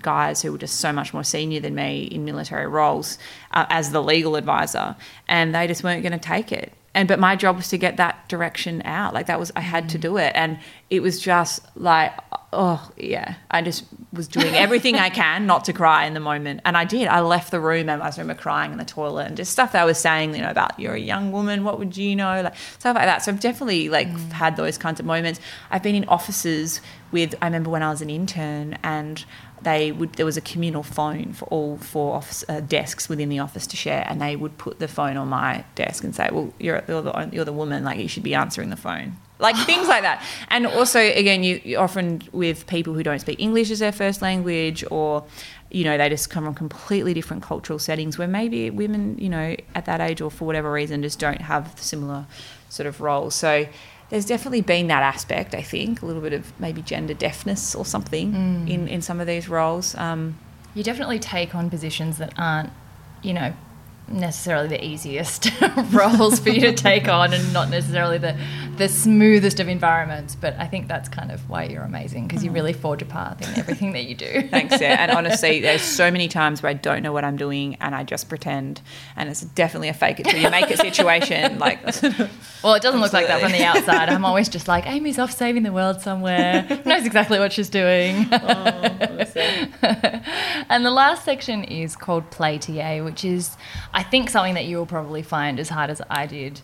guys who were just so much more senior than me in military roles as the legal advisor, and they just weren't going to take it. But my job was to get that direction out. Like, that was, I had to do it. And it was just like, oh yeah, I just was doing everything I can not to cry in the moment. And I did. I left the room, and I remember crying in the toilet, and just stuff they were saying, you know, about you're a young woman, what would you know? Like stuff like that. So I've definitely like had those kinds of moments. I've been in offices with, I remember when I was an intern, and there was a communal phone for all four office, desks within the office to share, and they would put the phone on my desk and say, well, you're the woman, like you should be answering the phone. Like things like that. And also, again, you often with people who don't speak English as their first language, or, you know, they just come from completely different cultural settings where maybe women, you know, at that age or for whatever reason just don't have similar sort of roles. So there's definitely been that aspect, I think, a little bit of maybe gender deafness or something in some of these roles. You definitely take on positions that aren't, you know, necessarily the easiest roles for you to take on, and not necessarily the smoothest of environments, but I think that's kind of why you're amazing, because you really forge a path in everything that you do. Thanks, Sarah. And honestly, there's so many times where I don't know what I'm doing, and I just pretend, and it's definitely a fake it till you make it situation. Like, well, it doesn't look like that from the outside. I'm always just like, Amy's off saving the world somewhere, knows exactly what she's doing. And the last section is called Play TA, which is, I think, something that you'll probably find as hard as I did,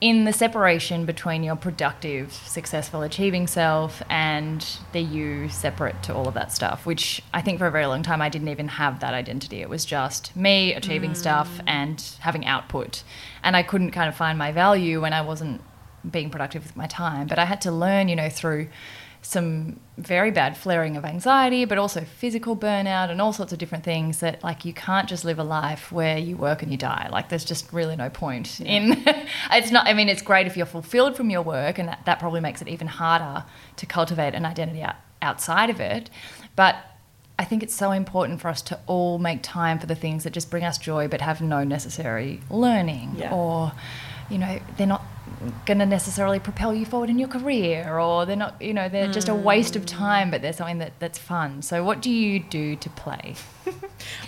in the separation between your productive, successful, achieving self and the you separate to all of that stuff, which I think for a very long time I didn't even have that identity. It was just me achieving stuff and having output. And I couldn't kind of find my value when I wasn't being productive with my time. But I had to learn, you know, through some very bad flaring of anxiety, but also physical burnout and all sorts of different things, that like you can't just live a life where you work and you die. Like there's just really no point in it's not, I mean, it's great if you're fulfilled from your work, and that probably makes it even harder to cultivate an identity outside of it. But I think it's so important for us to all make time for the things that just bring us joy but have no necessary learning, or, you know, they're not going to necessarily propel you forward in your career, or they're not, you know, they're just a waste of time, but they're something that's fun. So what do you do to play?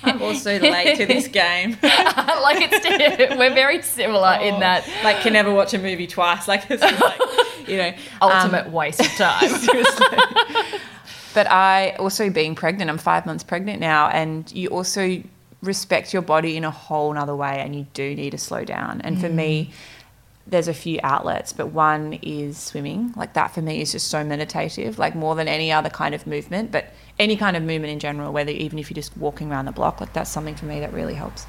I'm also late to this game. Like it's, we're very similar in that. Like can never watch a movie twice. Like it's like, you know. Ultimate waste of time. Seriously. But I also, being pregnant, I'm 5 months pregnant now, and you also respect your body in a whole nother way, and you do need to slow down. And for me, there's a few outlets, but one is swimming. Like that for me is just so meditative, like more than any other kind of movement, but any kind of movement in general, whether even if you're just walking around the block, like that's something for me that really helps.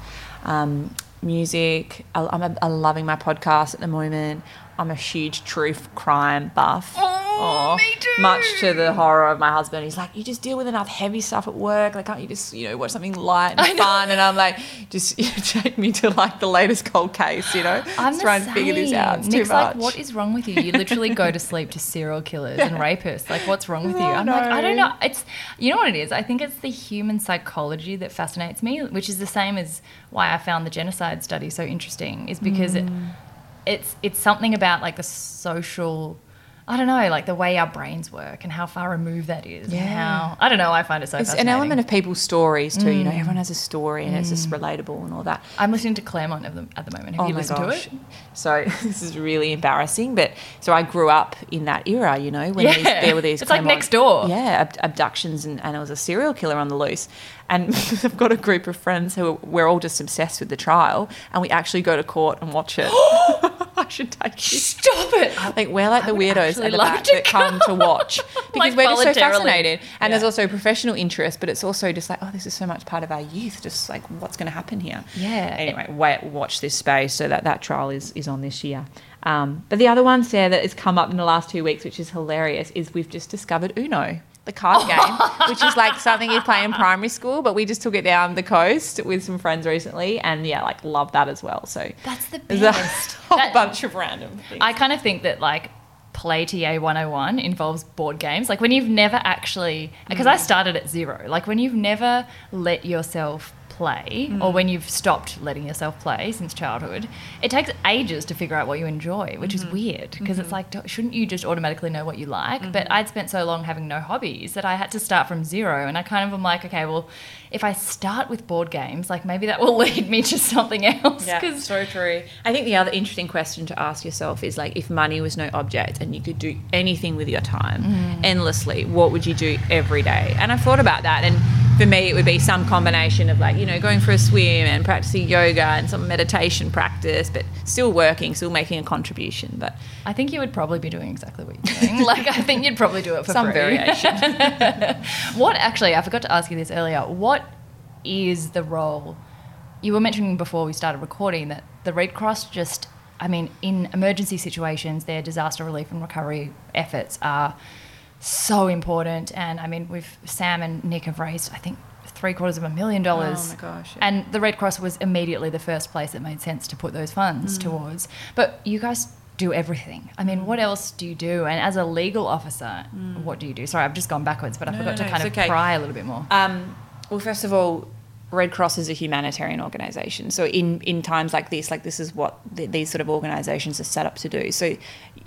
Music, I'm loving my podcast at the moment. I'm a huge true crime buff. Oh, me too. Much to the horror of my husband. He's like, you just deal with enough heavy stuff at work. Like, can't you just, you know, watch something light and fun? And I'm like, just take me to, like, the latest cold case, you know? I'm trying to figure this out. It's Nick's too much. Like, what is wrong with you? You literally go to sleep to serial killers and rapists. Like, what's wrong with you? I'm like, I don't know. It's, you know what it is? I think it's the human psychology that fascinates me, which is the same as why I found the genocide study so interesting, is because it's something about, like, the social... I don't know, like the way our brains work and how far removed that is. Yeah. And how, I don't know, I find it so it's fascinating. An element of people's stories too, you know, everyone has a story and it's just relatable and all that. I'm listening to Claremont at the moment. Have you listened to it? So this is really embarrassing, but so I grew up in that era, you know, when there were these... It's Claremont, like next door. Yeah, abductions and it was a serial killer on the loose. And I've got a group of friends who we're all just obsessed with the trial, and we actually go to court and watch it. I should take you. Stop it. Like, we're like the weirdos at the back that come to watch because like we're just so fascinated. And there's also professional interest, but it's also just like, oh, this is so much part of our youth, just like what's going to happen here. Yeah. Anyway, watch this space. So that trial is on this year. But the other one, Sarah, that has come up in the last 2 weeks, which is hilarious, is we've just discovered Uno. The card game, which is like something you play in primary school, but we just took it down the coast with some friends recently and, yeah, like love that as well. So that's the best. A whole bunch of random things. I kind of think that like Play TA 101 involves board games. Like when you've never actually – because I started at zero. Like when you've never let yourself play or when you've stopped letting yourself play since childhood, it takes ages to figure out what you enjoy, which is weird because it's like, shouldn't you just automatically know what you like? But I'd spent so long having no hobbies that I had to start from zero, and I kind of am like, okay, well, if I start with board games, like maybe that will lead me to something else. Yeah, so true. I think the other interesting question to ask yourself is like, if money was no object and you could do anything with your time endlessly, what would you do every day? And I've thought about that, and for me, it would be some combination of like, you know, going for a swim and practicing yoga and some meditation practice, but still working, still making a contribution. But I think you would probably be doing exactly what you're doing. Like, I think you'd probably do it for some free. Variation. What actually, I forgot to ask you this earlier, what is the role? You were mentioning before we started recording that the Red Cross just, I mean, in emergency situations, their disaster relief and recovery efforts are so important. And I mean, Sam and Nick have raised, I think, $750,000. Oh my gosh. Yeah. And the Red Cross was immediately the first place it made sense to put those funds towards. But you guys do everything. I mean, what else do you do? And as a legal officer, what do you do? Sorry, I've just gone backwards, but I forgot to pry a little bit more. Well, first of all, Red Cross is a humanitarian organisation. So in times like this is what these sort of organisations are set up to do. So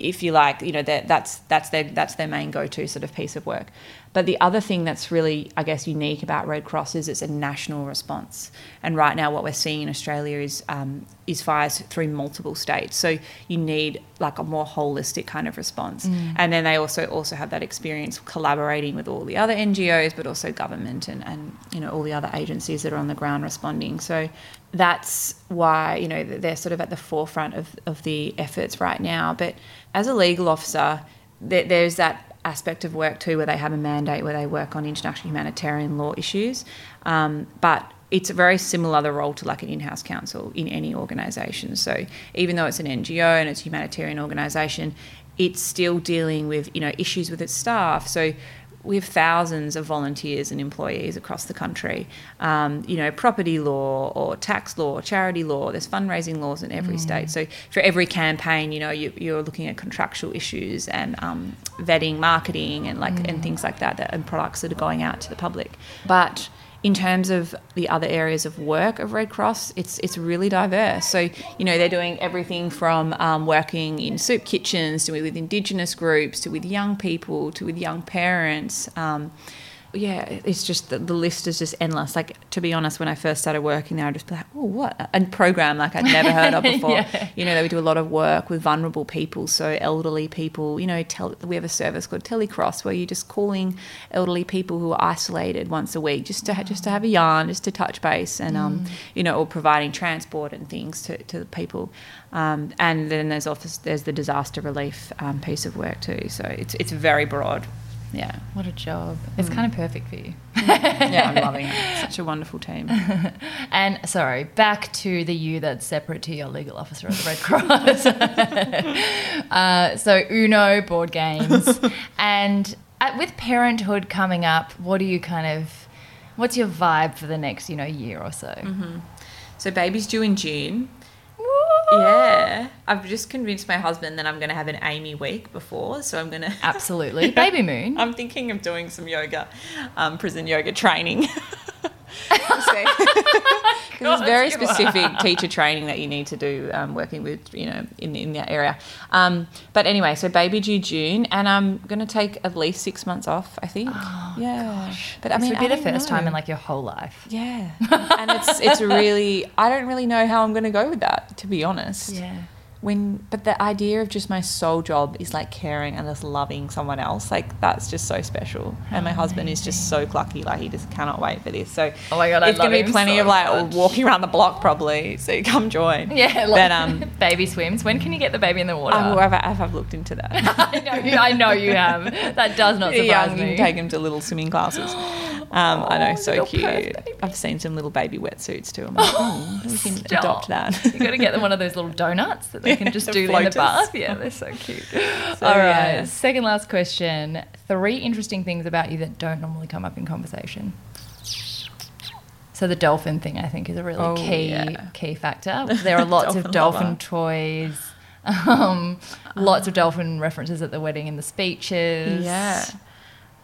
if you like, you know, that's their main go-to sort of piece of work. But the other thing that's really, I guess, unique about Red Cross is it's a national response. And right now what we're seeing in Australia is fires through multiple states. So you need like a more holistic kind of response. And then they also have that experience collaborating with all the other NGOs, but also government and you know, all the other agencies that are on the ground responding. So that's why, you know, they're sort of at the forefront of the efforts right now. But as a legal officer, there's that aspect of work too where they have a mandate where they work on international humanitarian law issues, but it's a very similar the role to like an in-house counsel in any organisation. So even though it's an NGO and it's a humanitarian organisation, it's still dealing with, you know, issues with its staff. So we have thousands of volunteers and employees across the country, you know, property law or tax law, or charity law. There's fundraising laws in every state. So for every campaign, you know, you're looking at contractual issues and vetting, marketing and like and things like that and products that are going out to the public. But in terms of the other areas of work of Red Cross, it's really diverse. So, you know, they're doing everything from working in soup kitchens to with Indigenous groups to with young people to with young parents. It's just the list is just endless. Like, to be honest, when I first started working there, I'd just be like, oh, what? A program like I'd never heard of before. You know, we do a lot of work with vulnerable people, so elderly people. You know, we have a service called Telecross where you're just calling elderly people who are isolated once a week just to have a yarn, just to touch base and, you know, or providing transport and things to the people. And then there's the disaster relief piece of work too. So it's very broad. Yeah, what a job. It's kind of perfect for you. Yeah, I'm loving it. Such a wonderful team. And, sorry, back to the you that's separate to your legal officer at the Red Cross. So Uno, board games. And with parenthood coming up, what do you kind of, what's your vibe for the next, year or so? Mm-hmm. So baby's due in June. Yeah, I've just convinced my husband that I'm going to have an Amy week before, so I'm going to... Absolutely. Yeah. Baby moon. I'm thinking of doing some yoga, prison yoga training. Because it's very specific teacher training that you need to do working with, in that area. But anyway, so baby due June, and I'm going to take at least 6 months off, I think. Oh, yeah. Gosh. But this would be the first time in your whole life. Yeah. And it's really, I don't really know how I'm going to go with that, to be honest. Yeah. But the idea of just my sole job is caring and just loving someone else, that's just so special. How and my husband amazing. Is just so clucky, he just cannot wait for this. So oh my God, it's going to be plenty so of walking around the block probably. So come join. Yeah, but baby swims. When can you get the baby in the water? I've looked into that. I know you have. That does not surprise me. You can take him to little swimming classes. I know, so cute. I've seen some little baby wetsuits too. I'm we can adopt that. You got to get them one of those little donuts that they can just do floaters. In the bath. Yeah, they're so cute. All right, second last question. 3 interesting things about you that don't normally come up in conversation. So the dolphin thing, I think, is a really key factor. There are lots of dolphin toys, lots of dolphin references at the wedding and the speeches. Yeah.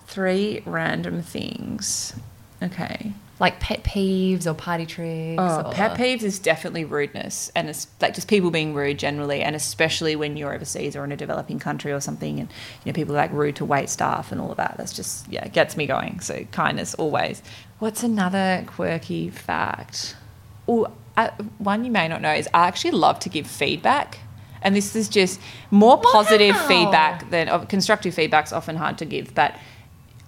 3 random things. Okay. Like pet peeves or party tricks. Oh, pet peeves is definitely rudeness, and it's just people being rude generally, and especially when you're overseas or in a developing country or something, and people are rude to wait staff and all of that. That's just it gets me going. So kindness always. What's another quirky fact? Oh, one you may not know is I actually love to give feedback. And this is just more positive feedback than constructive feedback's often hard to give, but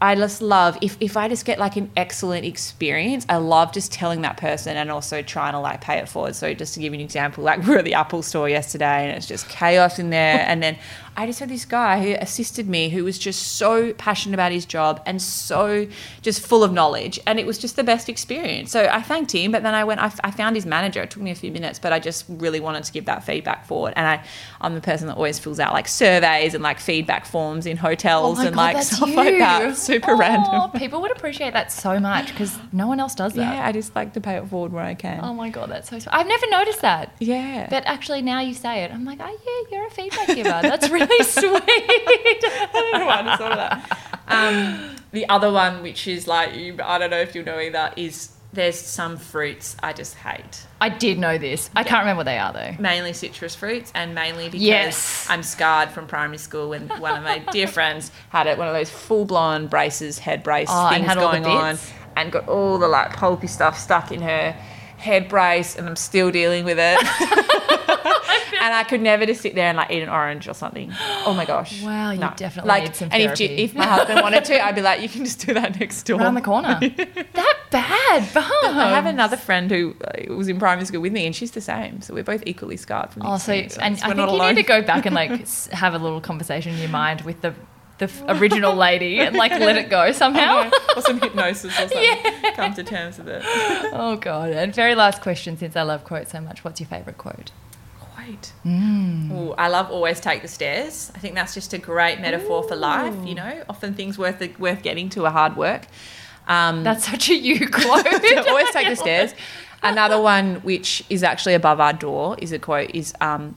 I just love, if I just get an excellent experience, I love just telling that person and also trying to pay it forward. So just to give you an example, we were at the Apple store yesterday and it's just chaos in there. And then I just had this guy who assisted me who was just so passionate about his job and so just full of knowledge. And it was just the best experience. So I thanked him, but then I found his manager. It took me a few minutes, but I just really wanted to give that feedback forward. And I'm the person that always fills out surveys and feedback forms in hotels stuff like that. Super random. People would appreciate that so much because no one else does that. Yeah, I just to pay it forward where I can. Oh my God, that's so sweet. I've never noticed that. Yeah. But actually now you say it, I'm you're a feedback giver. That's really sweet. I don't know why I just thought of that. The other one, which is I don't know if you'll know either, is there's some fruits I just hate. I did know this. I can't remember what they are though. Mainly citrus fruits, and mainly because I'm scarred from primary school when one of my dear friends had one of those full-blown head brace things and had going on, and got all the pulpy stuff stuck in her head brace, and I'm still dealing with it. And I could never just sit there and eat an orange or something. Oh my gosh! Wow, you definitely need some therapy. And if my husband wanted to, I'd be you can just do that next door, around the corner. That bad, but I have another friend who was in primary school with me, and she's the same. So we're both equally scarred from. And I think you need to go back and have a little conversation in your mind with the original lady and let it go somehow. Or some hypnosis or something. Yeah. Come to terms with it. Oh God! And very last question, since I love quotes so much, what's your favourite quote? Mm. Ooh, I love always take the stairs. I think that's just a great metaphor for life. Often things worth getting to are hard work. That's such a you quote. Always take the stairs. Another one, which is actually above our door, is a quote: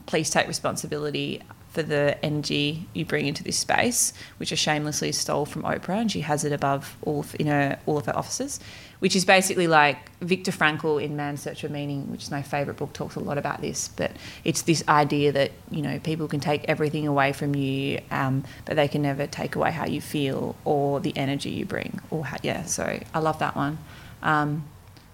please take responsibility for the energy you bring into this space, which I shamelessly stole from Oprah, and she has it above all of her offices. Which is basically Viktor Frankl in Man's Search for Meaning, which is my favourite book, talks a lot about this. But it's this idea that, people can take everything away from you, but they can never take away how you feel or the energy you bring. So I love that one.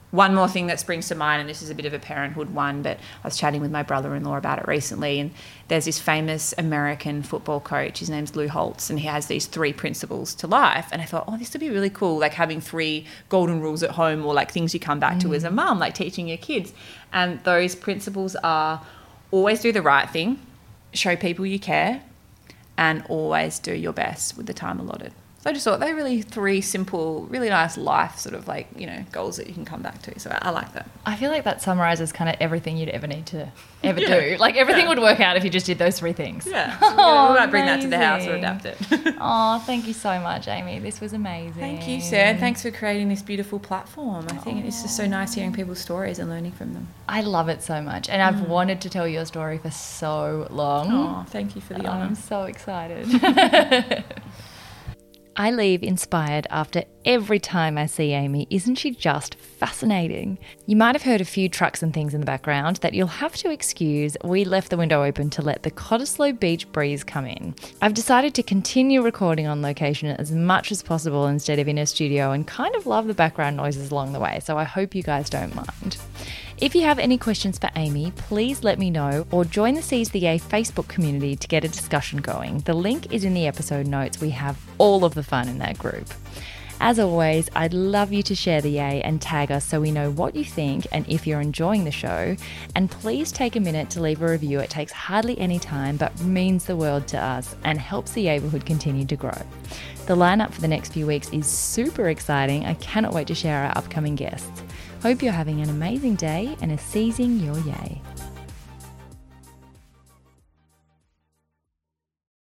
One more thing that springs to mind, and this is a bit of a parenthood one, but I was chatting with my brother-in-law about it recently, and there's this famous American football coach. His name's Lou Holtz, and he has these 3 principles to life. And I thought, this would be really cool, having 3 golden rules at home, or things you come back to as a mum, teaching your kids. And those principles are always do the right thing, show people you care, and always do your best with the time allotted. So I just thought they're really three simple, really nice life sort of like, you know, goals that you can come back to. So I like that. I feel like that summarizes kind of everything you'd ever need to ever do. Like everything would work out if you just did those three things. Yeah. So we might bring that to the house or adapt it. Oh, thank you so much, Amy. This was amazing. Thank you, Sam. Thanks for creating this beautiful platform. I think it's just so nice hearing people's stories and learning from them. I love it so much. And I've wanted to tell your story for so long. Oh, thank you for the honor. I'm so excited. I leave inspired after every time I see Amy. Isn't she just fascinating? You might have heard a few trucks and things in the background that you'll have to excuse. We left the window open to let the Cottesloe Beach breeze come in. I've decided to continue recording on location as much as possible instead of in a studio, and kind of love the background noises along the way, so I hope you guys don't mind. If you have any questions for Amy, please let me know or join the Seize the Yay Facebook community to get a discussion going. The link is in the episode notes. We have all of the fun in that group. As always, I'd love you to share the Yay and tag us so we know what you think and if you're enjoying the show. And please take a minute to leave a review. It takes hardly any time but means the world to us and helps the Yayborhood continue to grow. The lineup for the next few weeks is super exciting. I cannot wait to share our upcoming guests. Hope you're having an amazing day and are seizing your yay.